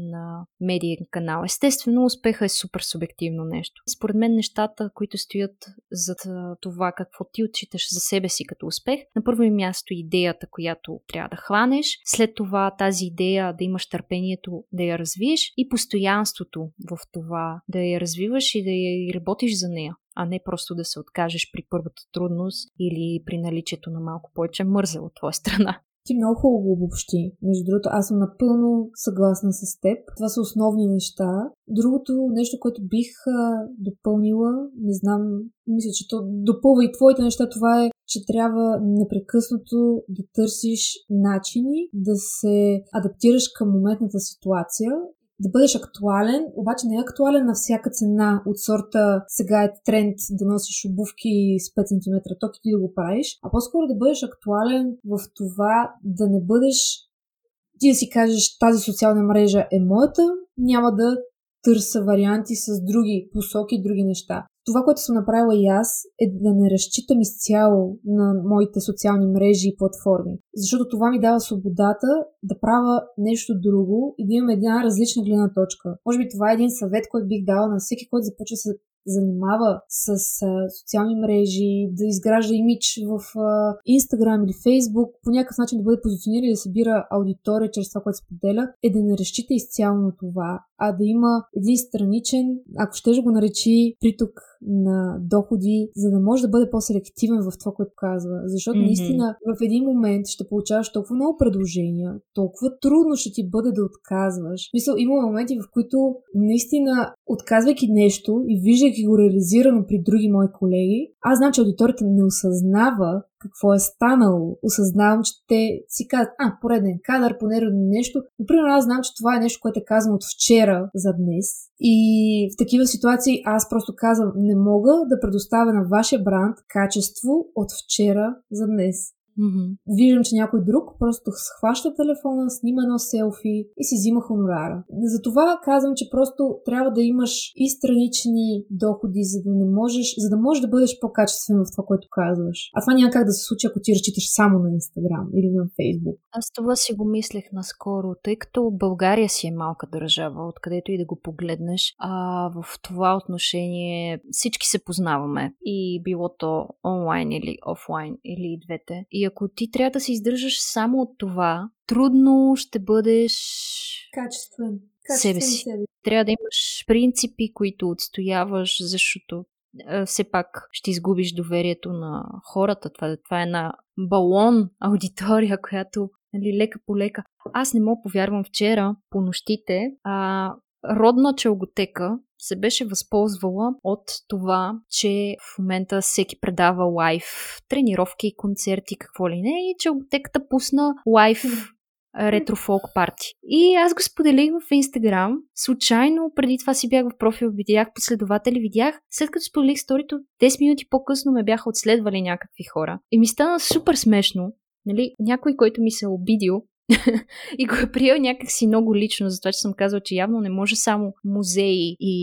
медиен канал? Естествено, успеха е супер субективно нещо. Според мен нещата, които стоят зад това какво ти отчиташ за себе си като успех, на първо място идеята, която трябва да хванеш, след това тази идея да имаш търпението да я развиеш и постоянството в това да я развиваш и да я работиш за нея, а не просто да се откажеш при първата трудност или при наличието на малко повече мързел от твоя страна. Ти много хубаво обобщи. Между другото, аз съм напълно съгласна с теб. Това са основни неща. Другото нещо, което бих допълнила, не знам, мисля, че то допълва и твоите неща, това е, че трябва непрекъснато да търсиш начини да се адаптираш към моментната ситуация. Да бъдеш актуален, обаче не е актуален на всяка цена от сорта сега е тренд да носиш обувки с 5 см ток и ти да го правиш, а по-скоро да бъдеш актуален в това да не бъдеш, ти да си кажеш тази социална мрежа е моята, няма да търса варианти с други посоки, други неща. Това, което съм направила и аз, е да не разчитам изцяло на моите социални мрежи и платформи. Защото това ми дава свободата да правя нещо друго и да имам една различна гледна точка. Може би това е един съвет, който бих дала на всеки, който започва да се занимава с социални мрежи, да изгражда имидж в Instagram или Facebook, по някакъв начин да бъде позициониран и да събира аудитория чрез това, което се поделя, е да не разчита изцяло на това, а да има един страничен, ако щеш го наречи, приток на доходи, за да може да бъде по-селективен в това, което казва. Защото наистина в един момент ще получаваш толкова много предложения, толкова трудно ще ти бъде да отказваш. Мисля, има моменти, в които наистина отказвайки нещо и виждайки го реализирано при други мои колеги, аз знам, че аудиторията не осъзнава какво е станало. Осъзнавам, че те си казват, пореден кадър, понередно нещо. Например, аз знам, че това е нещо, което е казано от вчера за днес. И в такива ситуации аз просто казвам, не мога да предоставя на вашия бранд качество от вчера за днес. Виждам, че някой друг просто схваща телефона, снима едно селфи и си взима хонорара. Затова казвам, че просто трябва да имаш и странични доходи, за да можеш да бъдеш по-качествен в това, което казваш. А това няма как да се случи, ако ти разчиташ само на Инстаграм или на Фейсбук. Аз това си го мислех наскоро, тъй като България си е малка държава, откъдето и да го погледнеш, в това отношение всички се познаваме. И било то онлайн или офлайн, или и двете. Ако ти трябва да се издържаш само от това, трудно ще бъдеш качествен. Себе си. Трябва да имаш принципи, които отстояваш, защото все пак ще изгубиш доверието на хората. Това е една балон аудитория, която лека по лека. Аз не мога повярвам, вчера по нощите родна челготека се беше възползвала от това, че в момента всеки предава лайв тренировки, концерти, какво ли не, и челготеката пусна лайв ретрофолк парти. И аз го споделих в Инстаграм. Случайно, преди това си бях в профил, видях последователи, след като споделих сторито, 10 минути по-късно ме бяха отследвали някакви хора. И ми стана супер смешно. Нали? Някой, който ми се е обидил, и го е приел някакси много лично, затова че съм казала, че явно не може само музеи и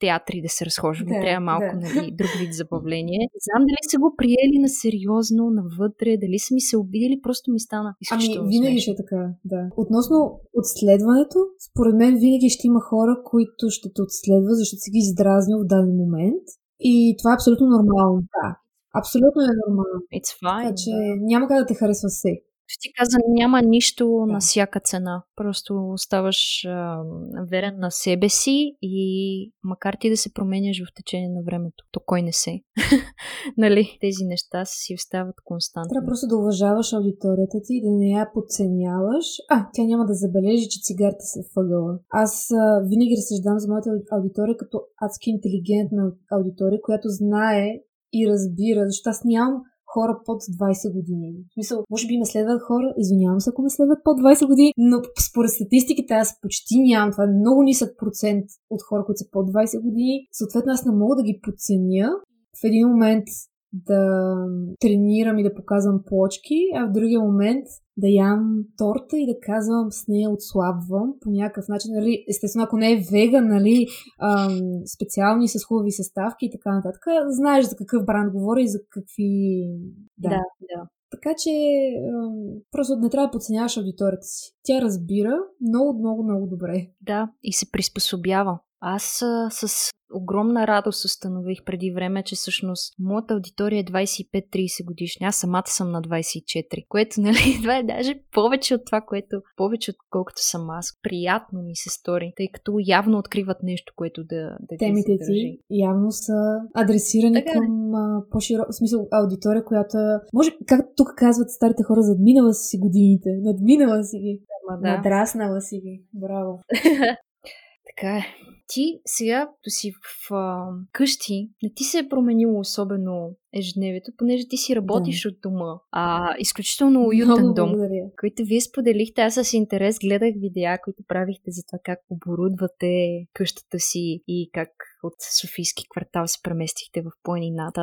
театри да се разхождат. Да, трябва малко, нали, друг вид забавление. Не знам дали са го приели на сериозно, навътре, дали са ми се обидели, просто ми стана изключително смешно. Винаги ще е така, да. Относно отследването, според мен винаги ще има хора, които ще те отследват, защото си ги издразнил в даден момент. И това е абсолютно нормално. Да. Абсолютно е нормално. Така че няма как да те харесва всеки. Ще ти каза, няма нищо на всяка цена. Просто оставаш верен на себе си и макар ти да се променяш в течение на времето, то кой не се. Нали? Тези неща си остават константни. Трябва просто да уважаваш аудиторията ти и да не я подценяваш. Тя няма да забележи, че цигарите са въгъла. Аз винаги разсъждам за моята аудитория като адски интелигентна аудитория, която знае и разбира, защото аз нямам хора под 20 години. В смисъл, може би ме следват хора, извинявам се, ако ме следват под 20 години, но според статистиките аз почти нямам. Това е много нисък процент от хора, които са под 20 години. Съответно, аз не мога да ги подценя. В един момент да тренирам и да показвам плочки, а в другия момент да ям торта и да казвам с нея отслабвам по някакъв начин. Нали, естествено, ако не е веган, нали, специални с хубави съставки и така нататък, знаеш за какъв бранд говори и за какви... Да. Така че просто не трябва да подценяваш аудиторията си. Тя разбира много добре. Да, и се приспособява. Аз с огромна радост установих преди време, че всъщност моята аудитория е 25-30 годишна. Аз самата съм на 24, което, нали, това е даже повече от това, което повече отколкото съм аз. Приятно ми се стори, тъй като явно откриват нещо, което да темите ти задържи. Явно са адресирани така, към по-широко, в смисъл аудитория, която може, както тук казват старите хора, задминала си годините, надминала си ги, надраснала си ги. Браво! Така е. Ти сега, като си в къщи, не ти се е променило особено ежедневието, понеже ти си работиш от дома. Изключително уютен дом, който вие споделихте. Аз с интерес гледах видеа, които правихте за това как оборудвате къщата си и как от Софийски квартал се преместихте в планината.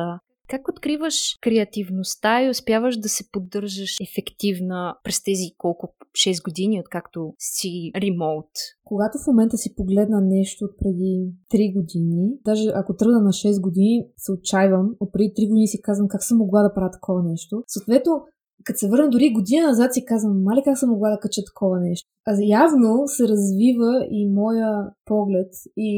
Как откриваш креативността и успяваш да се поддържаш ефективна през тези колко 6 години, откакто си ремоут? Когато в момента си погледна нещо от преди 3 години, даже ако тръгна на 6 години, се отчаивам. От преди 3 години си казвам как съм могла да правя такова нещо. Съответно, като се върна дори година назад си казвам, мале как съм могла да кача такова нещо. А явно се развива и моя поглед и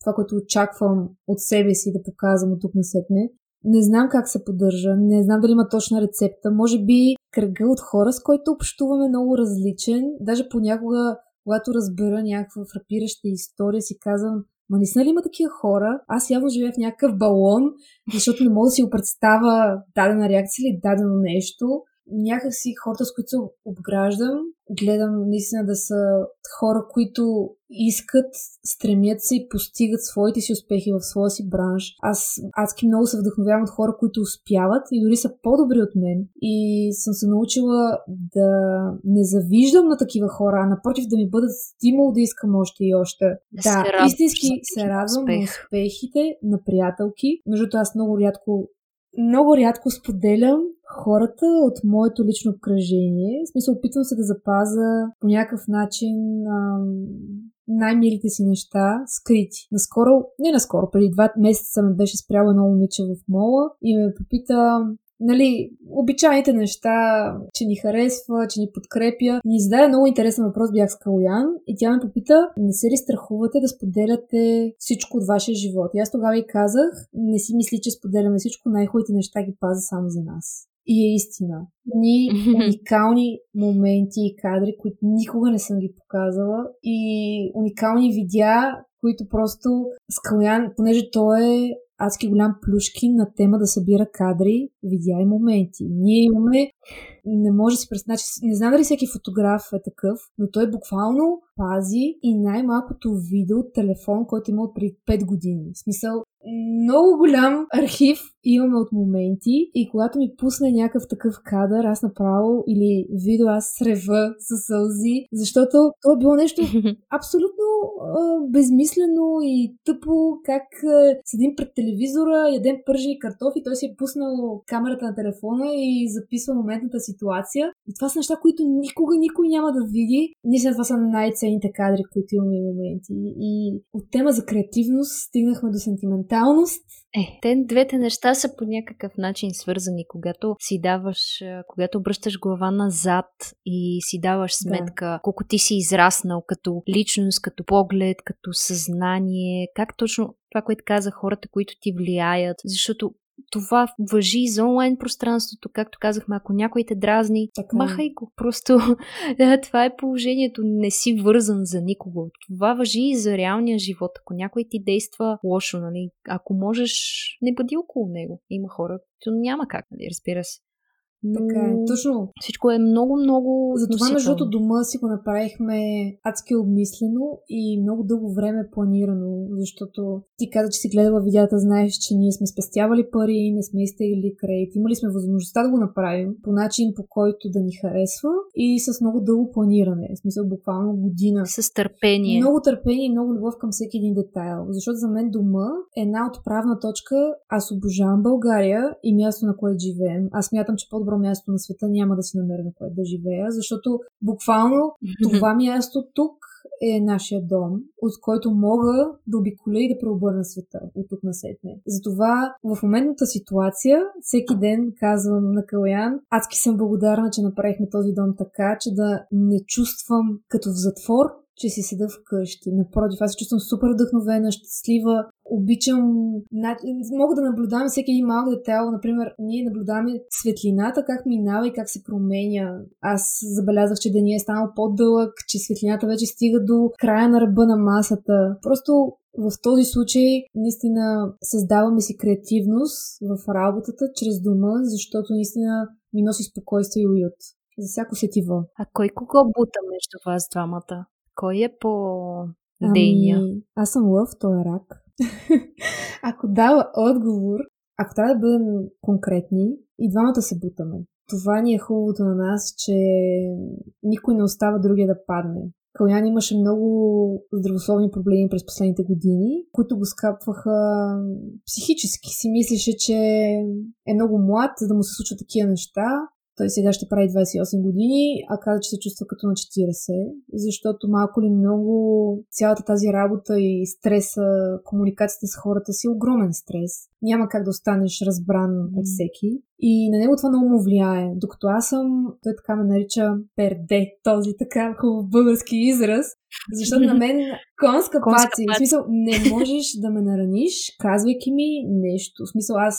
това, което очаквам от себе си да показвам от тук насетне. Не знам как се поддържа, не знам дали има точна рецепта. Може би кръга от хора, с който общуваме, е много различен. Даже понякога, когато разбера някаква фрапираща история, си казвам, ма наистина ли има такива хора? Аз явно живея в някакъв балон, защото не мога да си го представя дадена реакция или дадено нещо. Някак си хората, с които се обграждам, гледам наистина да са хора, които искат, стремят се и постигат своите си успехи в своя си бранш. Аз адски много се вдъхновявам от хора, които успяват и дори са по-добри от мен. И съм се научила да не завиждам на такива хора, а напротив да ми бъдат стимул да искам още и още. Да, истински се радвам на успехите на приятелки. Между това аз много рядко споделям хората от моето лично обкръжение. В смисъл, опитвам се да запазя по някакъв начин най-милите си неща скрити. Наскоро, преди 2 месеца ме беше спряло едно момиче в мола и ме попита, нали, обичайните неща, че ни харесва, че ни подкрепя. Ни зададе много интересен въпрос, бях с Калоян и тя ме попита, не се ли страхувате да споделяте всичко от вашия живот? И аз тогава и казах, не си мисли, че споделяме всичко, най-хубавите неща ги пазя само за нас. И е истина. Ни уникални моменти и кадри, които никога не съм ги показала и уникални видеа, които просто с Калоян, понеже той е адски голям плюшкин на тема да събира кадри, видеа и моменти. Ние имаме, не може да си представя, не знам дали всеки фотограф е такъв, но той буквално пази и най-малкото видео от телефон, който има от преди 5 години. В смисъл, много голям архив имаме от моменти и когато ми пусне някакъв такъв кадър, аз направо или видео, аз срева със сълзи, защото то е било нещо абсолютно безмислено и тъпо, как седим пред телевизора, ядем пържени картофи, той си е пуснал камерата на телефона и записва моментната ситуация. И това са неща, които никога никой няма да види. Ние след това са най-ценните кадри, които имаме и моменти. И от тема за креативност стигнахме до сантименталност. Те двете неща са по някакъв начин свързани, когато си даваш, когато обръщаш глава назад и си даваш сметка колко ти си израснал като личност, като поглед, като съзнание, как точно това, което каза, хората, които ти влияят, защото това важи и за онлайн пространството, както казахме, ако някой те дразни, махай го, просто това е положението, не си вързан за никого. Това важи и за реалния живот, ако някой ти действа лошо, нали, ако можеш, не бъди около него. Има хора, които няма как, нали, разбира се. Така е, точно. Всичко е много-много. Затова на жото дома си го направихме адски обмислено и много дълго време планирано, защото ти каза, че си гледала видеята, знаеш, че ние сме спестявали пари, не сме изтегли кредит, имали сме възможността да го направим по начин, по който да ни харесва и с много дълго планиране, в смисъл буквално година. С търпение. Много търпение и много любов към всеки един детайл, защото за мен дома е една отправна точка. Аз обожавам България и място, на което живеем. Аз смятам, че по-добро място на света няма да си намеря, на което да живея, защото буквално това място тук е нашия дом, от който мога да обиколя и да преобърна света от тук насетне. Затова в моментната ситуация всеки ден казвам на Калоян, адски съм благодарна, че направихме този дом така, че да не чувствам като в затвор, че си седа вкъщи. Напротив, аз се чувствам супер вдъхновена, щастлива. Обичам... Мога да наблюдавам всеки един малък детайл. Например, ние наблюдаваме светлината, как минава и как се променя. Аз забелязах, че деня е станал по-дълъг, че светлината вече стига до края на ръба на масата. Просто в този случай наистина създаваме си креативност в работата чрез дома, защото наистина ми носи спокойствие и уют. За всяко сетиво. А кой кого бута между вас двамата? Кой е по-дейния? Аз съм лъв, той е рак. Ако дава отговор, ако трябва да бъдем конкретни, и двамата се бутаме. Това ни е хубавото на нас, че никой не остава другия да падне. Калоян имаше много здравословни проблеми през последните години, които го скапваха психически. Си мислеше, че е много млад, за да му се случват такива неща. Той сега ще прави 28 години, а каза, че се чувства като на 40, защото малко ли много цялата тази работа и стреса, комуникацията с хората си е огромен стрес. Няма как да останеш разбран от всеки. И на него това много му влияе. Докато аз съм, той така ме нарича перде, този така хубав български израз, защото на мен конска паци. В смисъл, не можеш да ме нараниш, казвайки ми нещо. В смисъл, аз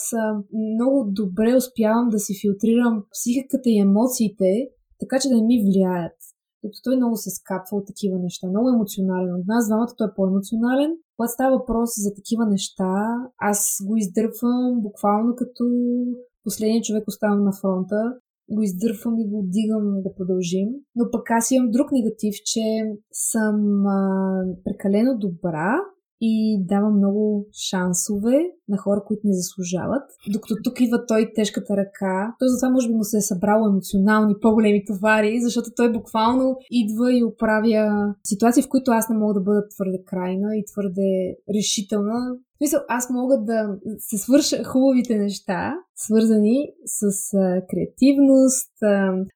много добре успявам да си филтрирам психиката и емоциите, така че да не ми влияят. Като той много се скапва от такива неща. Много емоционален. От нас двамата той е по-емоционален. Когато става въпрос за такива неща, аз го издърпвам буквално като последния човек оставам на фронта. Го издърпвам и го вдигам да продължим. Но пък аз имам друг негатив, че съм прекалено добра и давам много шансове на хора, които не заслужават. Докато тук идва той тежката ръка. Той затова може би му се е събрало емоционални по-големи товари, защото той буквално идва и оправя ситуации, в които аз не мога да бъда твърде крайна и твърде решителна. Мисля, аз мога да се свърша хубавите неща, свързани с креативност,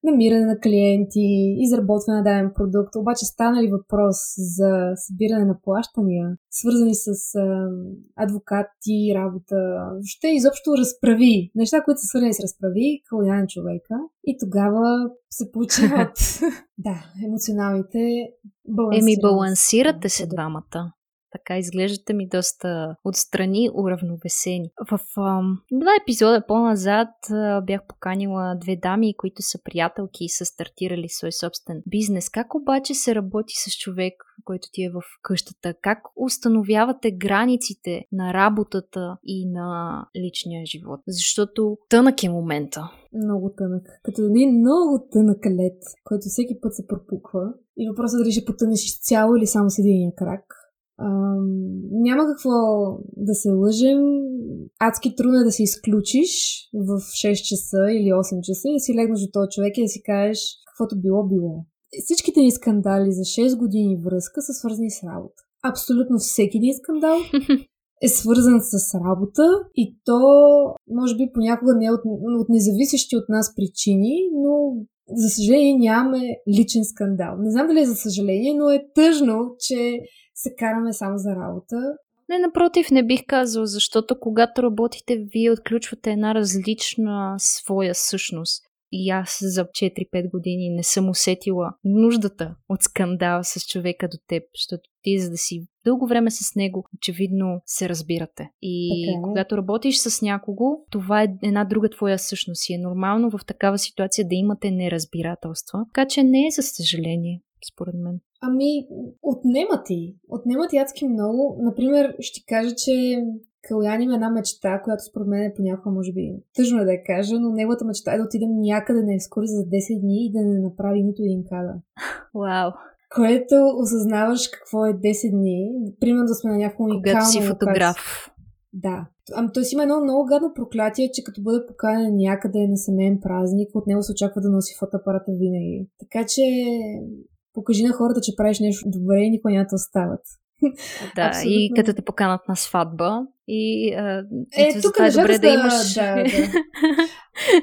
намиране на клиенти, изработване на даден продукт. Обаче стана ли въпрос за събиране на плащания, свързани с адвокати, работа, въобще изобщо разправи. Неща, които са свързани с разправи, Калоян човека. И тогава се получават емоционалните балансират. Еми балансирате се двамата. Така изглеждате ми доста отстрани уравновесени. В 2 епизода по-назад бях поканила 2 дами, които са приятелки и са стартирали свой собствен бизнес. Как обаче се работи с човек, който ти е в къщата? Как установявате границите на работата и на личния живот? Защото тънък е момента. Много тънък. Като един много тънък лед, който всеки път се пропуква. И въпросът дали ще потънеш изцяло или само с единия крак. Няма какво да се лъжим. Адски трудно е да се изключиш в 6 часа или 8 часа и да си легнеш до този човек и да си кажеш каквото било. Всичките ни скандали за 6 години връзка са свързани с работа. Абсолютно всеки един скандал е свързан с работа и то може би понякога не е от независещи от нас причини, но за съжаление нямаме личен скандал. Не знам дали е за съжаление, но е тъжно, че се караме само за работа. Не, напротив, не бих казал, защото когато работите, вие отключвате една различна своя същност. И аз за 4-5 години не съм усетила нуждата от скандал с човека до теб, защото ти, за да си дълго време с него, очевидно се разбирате. И когато работиш с някого, това е една друга твоя същност и е нормално в такава ситуация да имате неразбирателства, така че не е за съжаление, според мен. Ами, отнема ти адски много. Например, ще кажа, че Калоян има една мечта, която според мен е понякога, може би, тъжно е да я кажа, но неговата мечта е да отидем някъде на екскурзия за 10 дни и да не направи нито един кадър. Вау! Wow. Което осъзнаваш какво е 10 дни. Примерно да сме на някаква уникална локация. Когато си фотограф. Да. Той си има едно много гадно проклятие, че като бъде поканен някъде на семейен празник, от него се очаква да носи фотоапарата винаги. Така че покажи на хората, че правиш нещо добре и никога няма да остават. Да, абсолютно. И като те поканат на сватба и тук е добре да имаш... Да.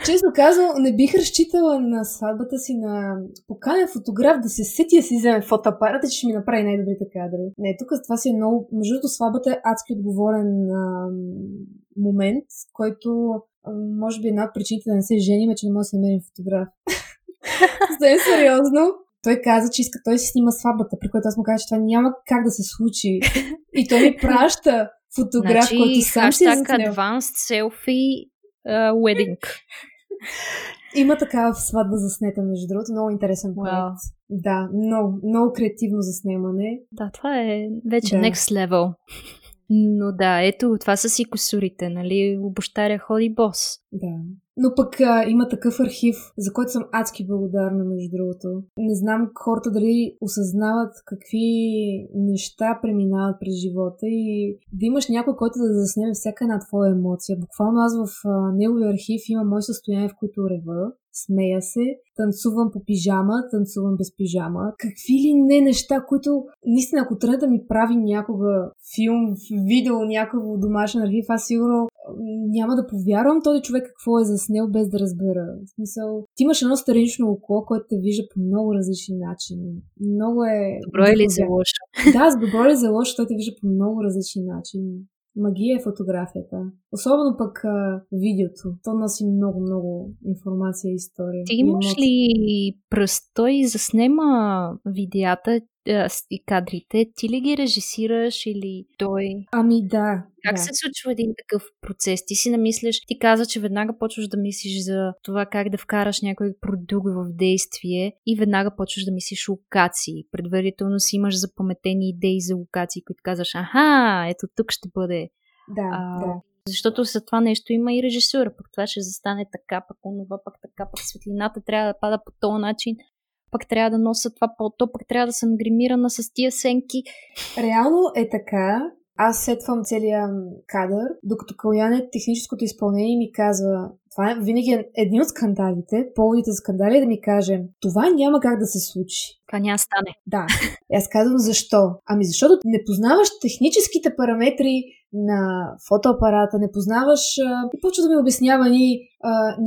Честно казвам, не бих разчитала на сватбата си на поканен фотограф да се сети да си вземе фотоапарата, че ще ми направи най-добрите кадри. Не, тук това си е много... Между другото, сватбата е адски отговорен момент, който може би една от причините да не се женим е, че не може да се намерим фотограф. Съвсем сериозно. Той каза, че иска той си снима сватбата, при което аз му казах, че това няма как да се случи. И той ми праща фотограф, значи, който сам си е заснел. Значи, advanced selfie wedding. Има такава сватба заснета, между другото. Много интересен проект. Wow. Да, много креативно заснемане. Да, това е вече next level. Но да, ето, това са си косурите, нали? Обощаря ходи бос. Да. Но пък има такъв архив, за който съм адски благодарна, между другото. Не знам хората дали осъзнават какви неща преминават през живота и да имаш някой, който да заснеме всяка една твоя емоция. Буквално аз в неговия архив имам мои състояния, в които рева, смея се, танцувам по пижама, танцувам без пижама. Какви ли не неща, които наистина, ако трябва да ми прави някога филм, видео, някакво домашен архив, аз сигурно няма да повярвам този човек какво е заснел без да разбера. В смисъл, ти имаш едно странично око, което те вижда по много различни начини. Много е... Добро е ли за лошо? Да, с добро ли за лошо, той те вижда по много различни начини. Магия е фотографията. Особено пък видеото. То носи много-много информация и история. Ти имаш ли пръстой заснема видеята и кадрите? Ти ли ги режисираш или той? Ами да. Как се случва един такъв процес? Ти си намисляш, ти каза, че веднага почваш да мислиш за това как да вкараш някой продукт в действие и веднага почваш да мислиш локации. Предварително си имаш запаметени идеи за локации, които казваш, аха, ето тук ще бъде. Да. Защото след това нещо има и режисура, пък това ще застане така, пък онова, пък така, пък светлината трябва да пада по този начин. Пък трябва да нося това пълто, пък трябва да съм гримирана с тия сенки. Реално е така. Аз сетвам целия кадър, докато Калоян е техническото изпълнение ми казва, това е винаги е един от скандалите, поводите за скандали е да ми кажем, това няма как да се случи. Това няма стане. Да. И аз казвам защо. Ами защото не познаваш техническите параметри на фотоапарата, не познаваш и почва да ми обяснява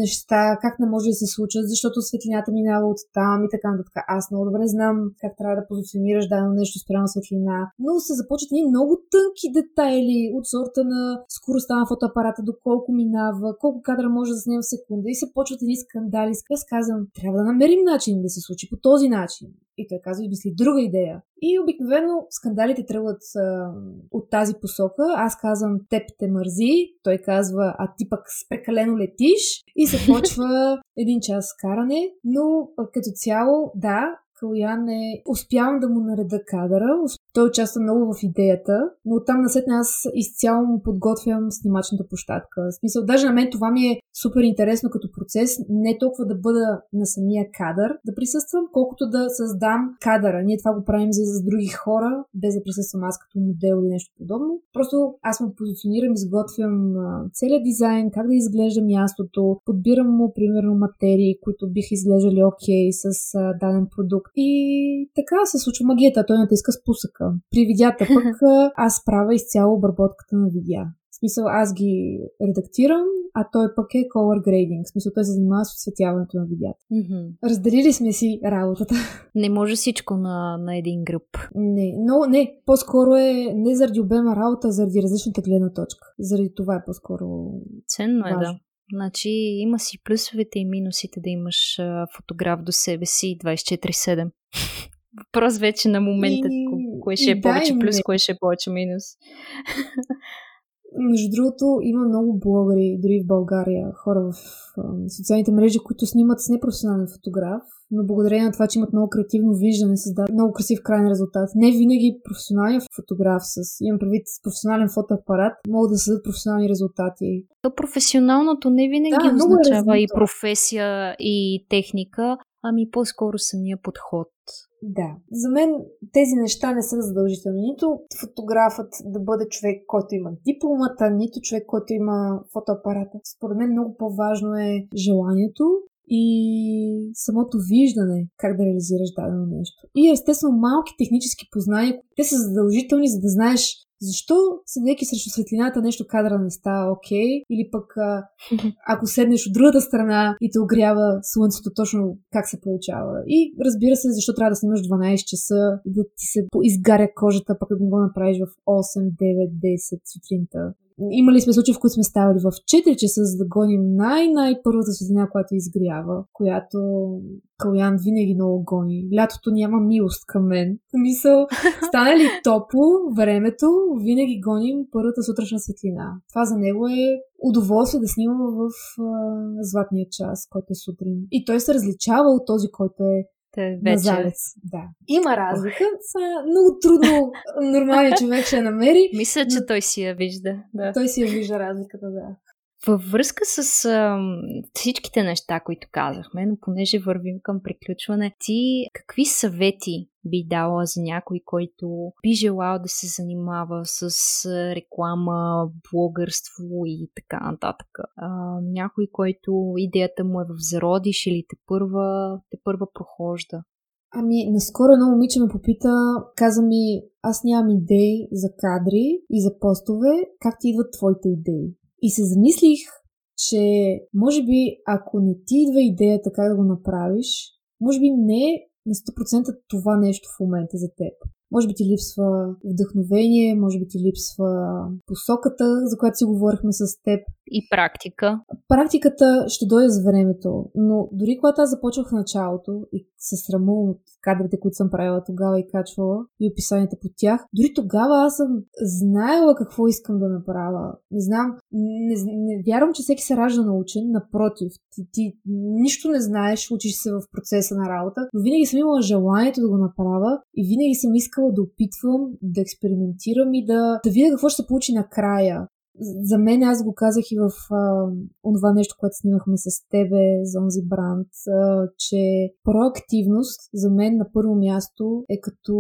неща, как не може да се случат, защото светлината минава от там и така нататък. Аз много добре знам как трябва да позиционираш дадено нещо спрямо светлина, но се започват едни много тънки детайли от сорта на скоростта на фотоапарата, доколко минава, колко кадра може да снема в секунда и се почват едни скандали. Аз казвам, трябва да намерим начин да се случи по този начин. И той казва, измисли друга идея. И обикновено скандалите тръгват от тази посока. Аз казвам, теб те мързи. Той казва, а ти пък прекалено летиш. И се почва един час каране. Но като цяло, да, Калоян е... Успявам да му нареда кадъра. Той участва много в идеята. Но оттам насетне аз изцяло му подготвям снимачната площадка. В смисъл, даже на мен това ми е супер интересно като процес. Не толкова да бъда на самия кадър, да присъствам, колкото да създам кадъра. Ние това го правим за други хора, без да присъствам аз като модел или нещо подобно. Просто аз му позиционирам, изготвям целият дизайн, как да изглежда мястото. Подбирам му, примерно, материи, които бих изглеждали окей с даден продукт. И така се случва магията, той натиска спусъка. При видеята пък аз правя изцяло обработката на видеа. В смисъл, аз ги редактирам, а той пък е color grading. В смисъл, той се занимава с осветяването на видеята. Mm-hmm. Разделили сме си работата. Не може всичко на един гръб. Не, но не, по-скоро е не заради обема работа, а заради различната гледна точка. Заради това е по-скоро ценно е, да. Значи има си плюсовете и минусите да имаш фотограф до себе си 24/7. Въпрос вече на момента, кое ще е повече плюс, кое ще е повече минус. Между другото, има много блогъри, дори в България, хора в социалните мрежи, които снимат с непрофесионален фотограф но благодарение на това, че имат много креативно виждане, създават много красив крайен резултат. Не винаги професионален фотограф имам предвид с професионален фотоапарат, могат да създадат професионални резултати. То професионалното не винаги означава и професия, и техника, ами по-скоро самия подход. Да. За мен тези неща не са задължителни. Нито фотографът да бъде човек, който има дипломата, нито човек, който има фотоапарата. Според мен много по-важно е желанието и самото виждане как да реализираш дадено нещо. И естествено малки технически познания, те са задължителни, за да знаеш защо седейки срещу светлината нещо кадра не става окей, или пък ако седнеш от другата страна и те огрява слънцето, точно как се получава. И разбира се, защо трябва да снимаш 12 часа и да ти се изгаря кожата, пък да го направиш в 8, 9, 10 сутринта. Имали сме случаи, в които сме ставали в 4 часа, за да гоним най-първата светлина, която изгрява, която Калоян винаги много гони. Лятото няма милост към мен. Мисъл, стане ли топло времето, винаги гоним първата сутрешна светлина. Това за него е удоволствие да снимам в златния час, който е сутрин. И той се различава от този, който е вечер. Да. Има разлика. Много трудно нормалният човек ще я намери. Мисля, че той си я вижда. Да. Той си я вижда разликата, да. Във връзка с всичките неща, които казахме, но понеже вървим към приключване, ти какви съвети би дала за някой, който би желал да се занимава с реклама, блогърство и така нататък? Някой, който идеята му е в зародиш или те първа прохожда? Ами, наскоро едно момиче ме попита, каза ми, аз нямам идеи за кадри и за постове, как ти идват твоите идеи? И се замислих, че може би ако не ти идва идеята как да го направиш, може би не е на 100% това нещо в момента за теб. Може би ти липсва вдъхновение, може би ти липсва посоката, за която си говорихме с теб. И практика. Практиката ще дойде с времето, но дори когато аз започвах в началото и се срамувам от кадрите, които съм правила тогава и качвала, и описанията по тях, дори тогава аз съм знаела какво искам да направя. Не вярвам, че всеки се ражда научен, напротив. Ти нищо не знаеш, учиш се в процеса на работа, но винаги съм имала желанието да го направя и винаги съм искала да опитвам, да експериментирам и да видя какво ще се получи накрая. За мен, аз го казах и в това нещо, което снимахме с тебе за онзи бранд, че проактивност за мен на първо място е като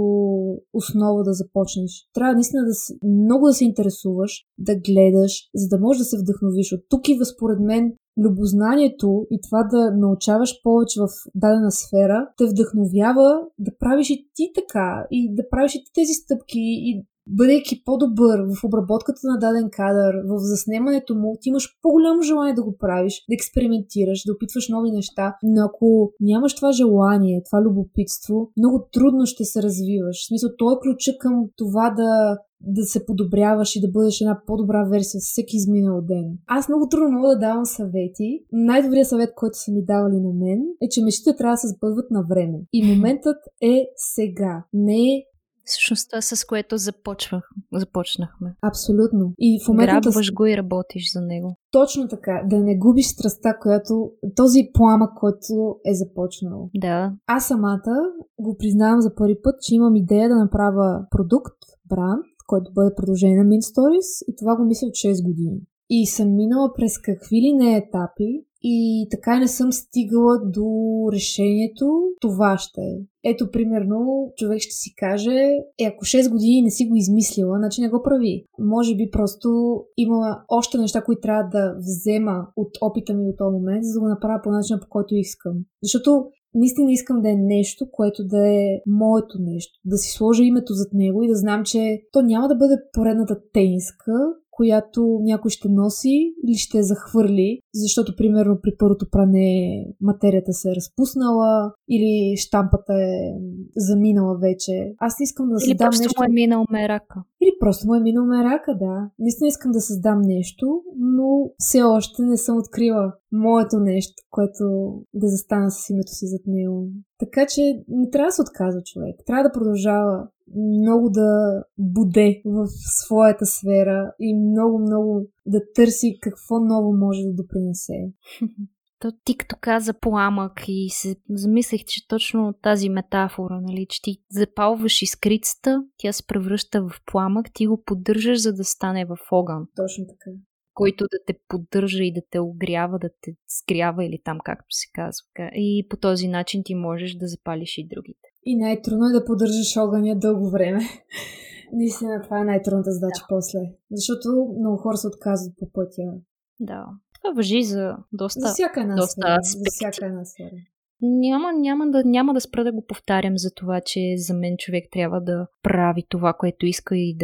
основа да започнеш. Трябва наистина много да се интересуваш, да гледаш, за да можеш да се вдъхновиш. От тук идва според мен любознанието и това да научаваш повече в дадена сфера, те вдъхновява да правиш и ти така, и да правиш и ти тези стъпки, и бъдейки по-добър в обработката на даден кадър, в заснемането му, ти имаш по-голямо желание да го правиш, да експериментираш, да опитваш нови неща, но ако нямаш това желание, това любопитство, много трудно ще се развиваш. В смисъл, той е ключът към това да се подобряваш и да бъдеш една по-добра версия всеки изминал ден. Аз много трудно мога да давам съвети. Най-добрият съвет, който са ми давали на мен, е, че мечтите трябва да се сбъдват на време. И моментът е сега. Не е всъщност това, с което започнахме. Абсолютно. И в момента грабваш го и работиш за него. Точно така. Да не губиш страстта, която този пламък, който е започнал. Да. Аз самата го признавам за първи път, че имам идея да направя продукт, бранд, който бъде продължение на Mint Stories, и това го мисля от 6 години. И съм минала през какви ли не етапи и така и не съм стигала до решението, това ще е. Ето, примерно, човек ще си каже, ако 6 години не си го измислила, значи не го прави. Може би просто има още неща, които трябва да взема от опита ми до този момент, за да го направя по начина, по който искам. Защото наистина искам да е нещо, което да е моето нещо. Да си сложа името зад него и да знам, че то няма да бъде поредната тениска, която някой ще носи или ще захвърли, защото, примерно, при първото пране материята се е разпуснала или щампата е заминала вече. Аз искам да създам нещо. Или просто му е минал мерака. Да. Наистина искам да създам нещо, но все още не съм открила моето нещо, което да застана с името си зад него. Така че не трябва да се отказва човек. Трябва да продължава много да буде в своята сфера и много-много да търси какво ново може да допринесе. То ти като каза пламък и се замислих, че точно тази метафора, нали, че ти запалваш искрицата, тя се превръща в пламък, ти го поддържаш, за да стане в огън. Точно така. Който да те поддържа и да те огрява, да те сгрява или там, както се казва. И по този начин ти можеш да запалиш и другите. И най-трудно е да поддържаш огъня дълго време. Наистина, това е най-трудната задача после. Защото много хора се отказват по пътя. Да. Това важи за доста аспекти. За всяка една сфера. Няма да спра да го повтарям за това, че за мен човек трябва да прави това, което иска и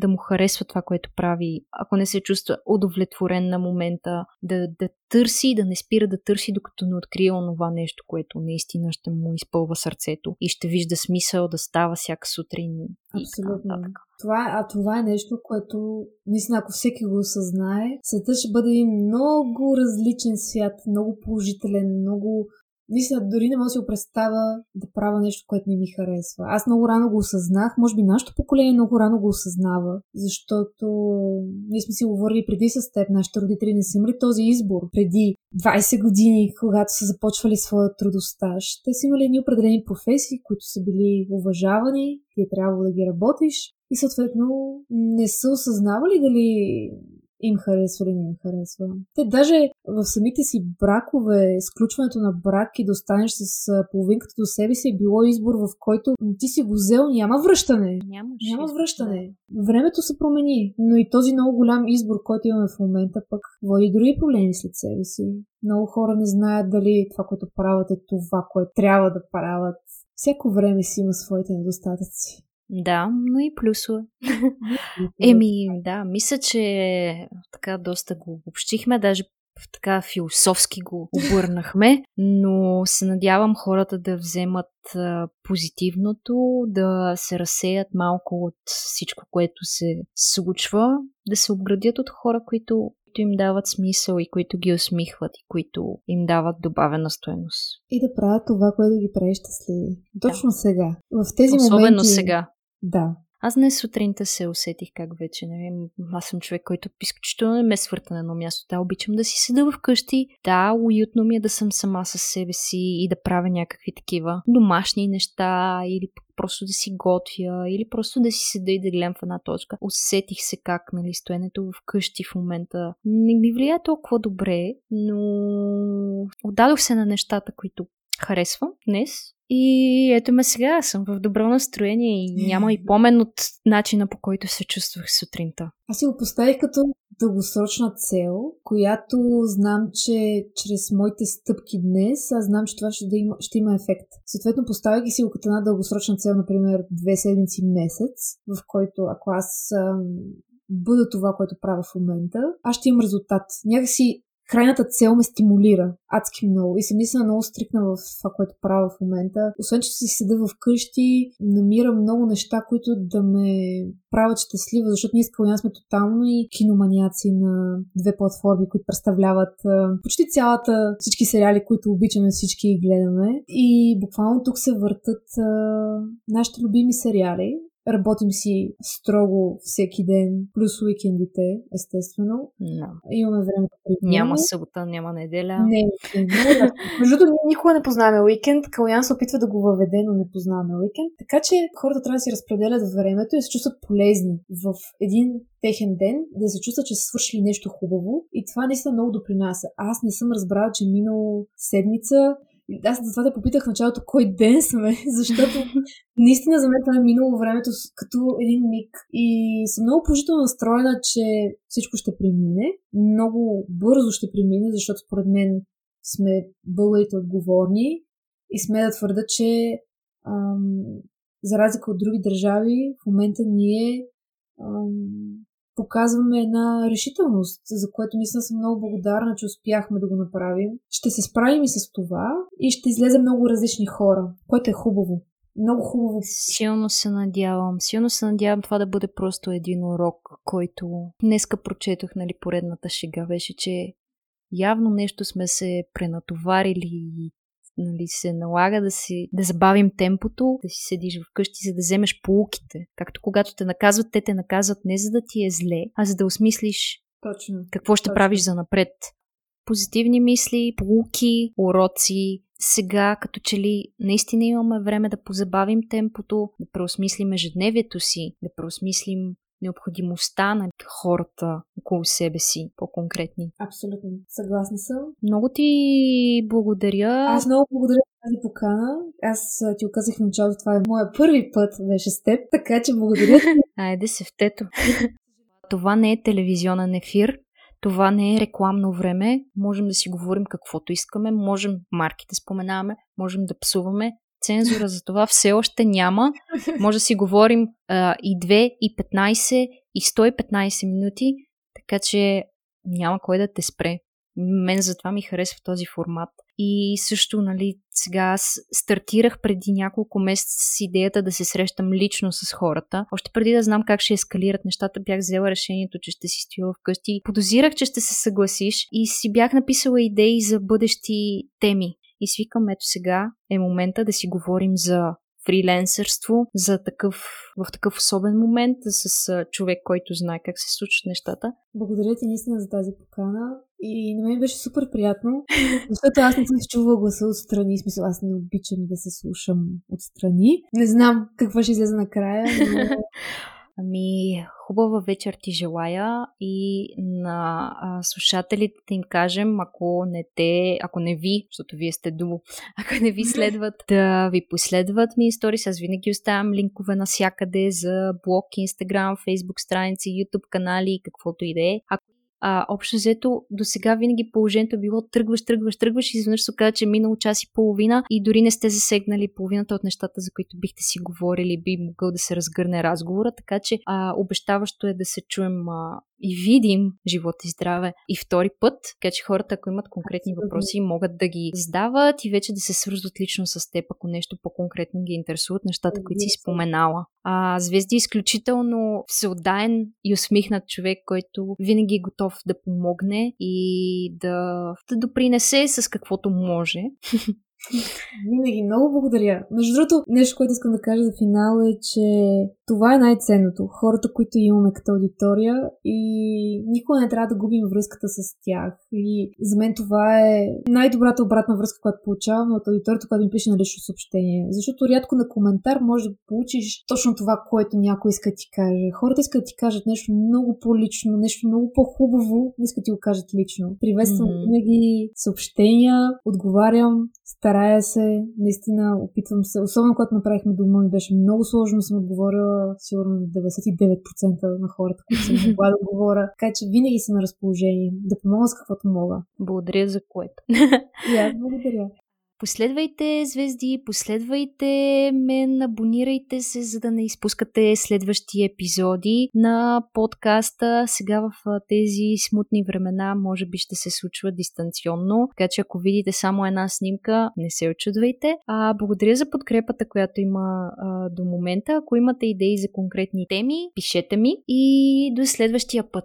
да му харесва това, което прави. Ако не се чувства удовлетворен на момента, да търси, да не спира да търси, докато не открие онова нещо, което наистина ще му изпълва сърцето и ще вижда смисъл да става всяка сутрин. Абсолютно. Това е нещо, което наистина, ако всеки го осъзнае, светът ще бъде един много различен свят, много положителен, много... Наистина, дори не мога да си представя да правя нещо, което не ми харесва. Аз много рано го осъзнах. Може би нашето поколение много рано го осъзнава, защото ние сме си говорили преди с теб. Нашите родители не са имали този избор. Преди 20 години, когато са започвали своя трудостаж, те са имали едни определени професии, които са били уважавани, ти е трябвало да ги работиш и съответно не са осъзнавали дали... им харесва или не им харесва. Те даже в самите си бракове, сключването на брак и да останеш с половинката до себе си е било избор, в който ти си го взел, няма връщане. Няма връщане. Времето се промени, но и този много голям избор, който имаме в момента, пък води други проблеми след себе си. Много хора не знаят дали това, което правят, е това, което трябва да правят. Всяко време си има своите недостатъци. Да, но и плюсове. Да, мисля, че така доста го обобщихме, даже така философски го обърнахме, но се надявам хората да вземат позитивното, да се разсеят малко от всичко, което се случва, да се обградят от хора, които им дават смисъл и които ги усмихват и които им дават добавена стойност. И да правят това, което ги прави щастливи. Точно сега. В тези особено сега. Да. Аз днес сутринта се усетих как вече, аз съм човек, който изключително не ме свърта на едно място. Да, обичам да си седа вкъщи. Да, уютно ми е да съм сама със себе си и да правя някакви такива домашни неща или просто да си готвя или просто да си седа и да гледам в една точка. Усетих се как, нали, стоенето вкъщи в момента не ми влияе толкова добре, но отдадох се на нещата, които харесвам днес. И ето ме сега, съм в добро настроение и няма и помен от начина, по който се чувствах сутринта. Аз си го поставих като дългосрочна цел, която знам, че чрез моите стъпки днес, аз знам, че това ще има ефект. Съответно, поставяйки си го като една дългосрочна цел, например 2 седмици, месец, в който ако аз бъда това, което правя в момента, аз ще имам резултат. Някакси крайната цел ме стимулира адски много и съм наистина много стрикна в това, което правя в момента. Освен, че си седа вкъщи, намирам много неща, които да ме правят щастлива, защото ние с Калоян сме тотално и киноманяци на 2 платформи, които представляват почти цялата, всички сериали, които обичаме, всички и гледаме. И буквално тук се въртат нашите любими сериали. Работим си строго всеки ден, плюс уикендите, естествено. No. Имаме време да прибавим. Няма събота, няма неделя. Не. Между другото, никога не познаваме уикенд. Калоян се опитва да го въведе, но не познаваме уикенд. Така че хората трябва да си разпределят времето и да се чувстват полезни в един техен ден, да се чувстват, че са свършили нещо хубаво. И това наистина много допринася. Аз не съм разбрала, че минало седмица... Аз затова те попитах в началото кой ден сме, защото наистина за мен това е минало времето като един миг и съм много положително настроена, че всичко ще премине, много бързо ще премине, защото според мен сме българите отговорни и сме да твърда, че за разлика от други държави, в момента ние показваме една решителност, за което мисля съм много благодарна, че успяхме да го направим. Ще се справим и с това и ще излезе много различни хора, което е хубаво. Много хубаво. Силно се надявам това да бъде просто един урок, който днеска прочетох, нали, поредната шега беше, че явно нещо сме се пренатоварили, нали, се налага да забавим темпото, да си седиш вкъщи, за да вземеш поуките. Както когато те наказват, те те наказват не за да ти е зле, а за да осмислиш какво ще правиш занапред. позитивни мисли, поуки, уроци. Сега, като че ли наистина имаме време да позабавим темпото, да преосмислим ежедневието си, да преосмислим необходимостта на хората около себе си, по-конкретни. Абсолютно. Съгласна съм. Много ти благодаря. Аз много благодаря за тази покана. Аз ти оказах в началото, това е моя първи път беше с теб, така че благодаря ти. Айде се в тето. Това не е телевизионен ефир. Това не е рекламно време. Можем да си говорим каквото искаме. Можем марки да споменаваме. Можем да псуваме. Цензура за това все още няма. Може да си говорим и 2, и 15, и 115 минути, така че няма кой да те спре. Мен затова ми харесва този формат. И също, нали, сега аз стартирах преди няколко месеца с идеята да се срещам лично с хората. Още преди да знам как ще ескалират нещата, бях взела решението, че ще си стоя вкъщи. Подозирах, че ще се съгласиш и си бях написала идеи за бъдещи теми. И свикам, ето сега е момента да си говорим за фриленсърство, в такъв особен момент с човек, който знае как се случват нещата. Благодаря ти наистина за тази покана и на мен беше супер приятно, защото аз не съм чувала гласа отстрани, смисъл аз не обичам да се слушам отстрани. Не знам какво ще излезе накрая, но... Ами, хубава вечер ти желая и на слушателите да им кажем, ако не ви, защото вие сте дуо, ако не ви следват, да ви последват Mint Stories. Аз винаги оставям линкове навсякъде за блог, Instagram, Facebook страници, YouTube канали и каквото и да е. Общо взето, до сега винаги положението е било тръгваш и изведнъж се оказа, че е минало час и половина и дори не сте засегнали половината от нещата, за които бихте си говорили, би могъл да се разгърне разговора, така че обещаващо е да се чуем и видим живот и здраве и втори път, така че хората, ако имат конкретни въпроси, могат да ги задават и вече да се свързват лично с теб, ако нещо по-конкретно ги интересуват нещата, които си споменала. Звезди е изключително всеотдаен и усмихнат човек, който винаги е готов да помогне и да допринесе с каквото може. Винаги много благодаря. Между другото, нещо, което искам да кажа за финал е, че това е най-ценното. Хората, които имаме като аудитория и никога не трябва да губим връзката с тях. И за мен това е най-добрата обратна връзка, която получаваме от аудиторията, която ми пише на лично съобщение. Защото рядко на коментар може да получиш точно това, което някой иска да ти каже. Хората искат да ти кажат нещо много по-лично, нещо много по-хубаво, не искат да ти го кажат лично. Приветствам винаги съобщения, отговарям. Старая се, наистина опитвам се. Особено когато направихме дума, ми беше много сложно, съм отговорила сигурно 99% на хората, които съм могла да говоря. Така че винаги съм на разположение, да помогна с каквото мога. Благодаря за което. И аз благодаря. Последвайте Звезди, последвайте мен, абонирайте се, за да не изпускате следващи епизоди на подкаста. Сега в тези смутни времена може би ще се случва дистанционно, така че ако видите само една снимка, не се очудвайте. Благодаря за подкрепата, която има до момента. Ако имате идеи за конкретни теми, пишете ми и до следващия път.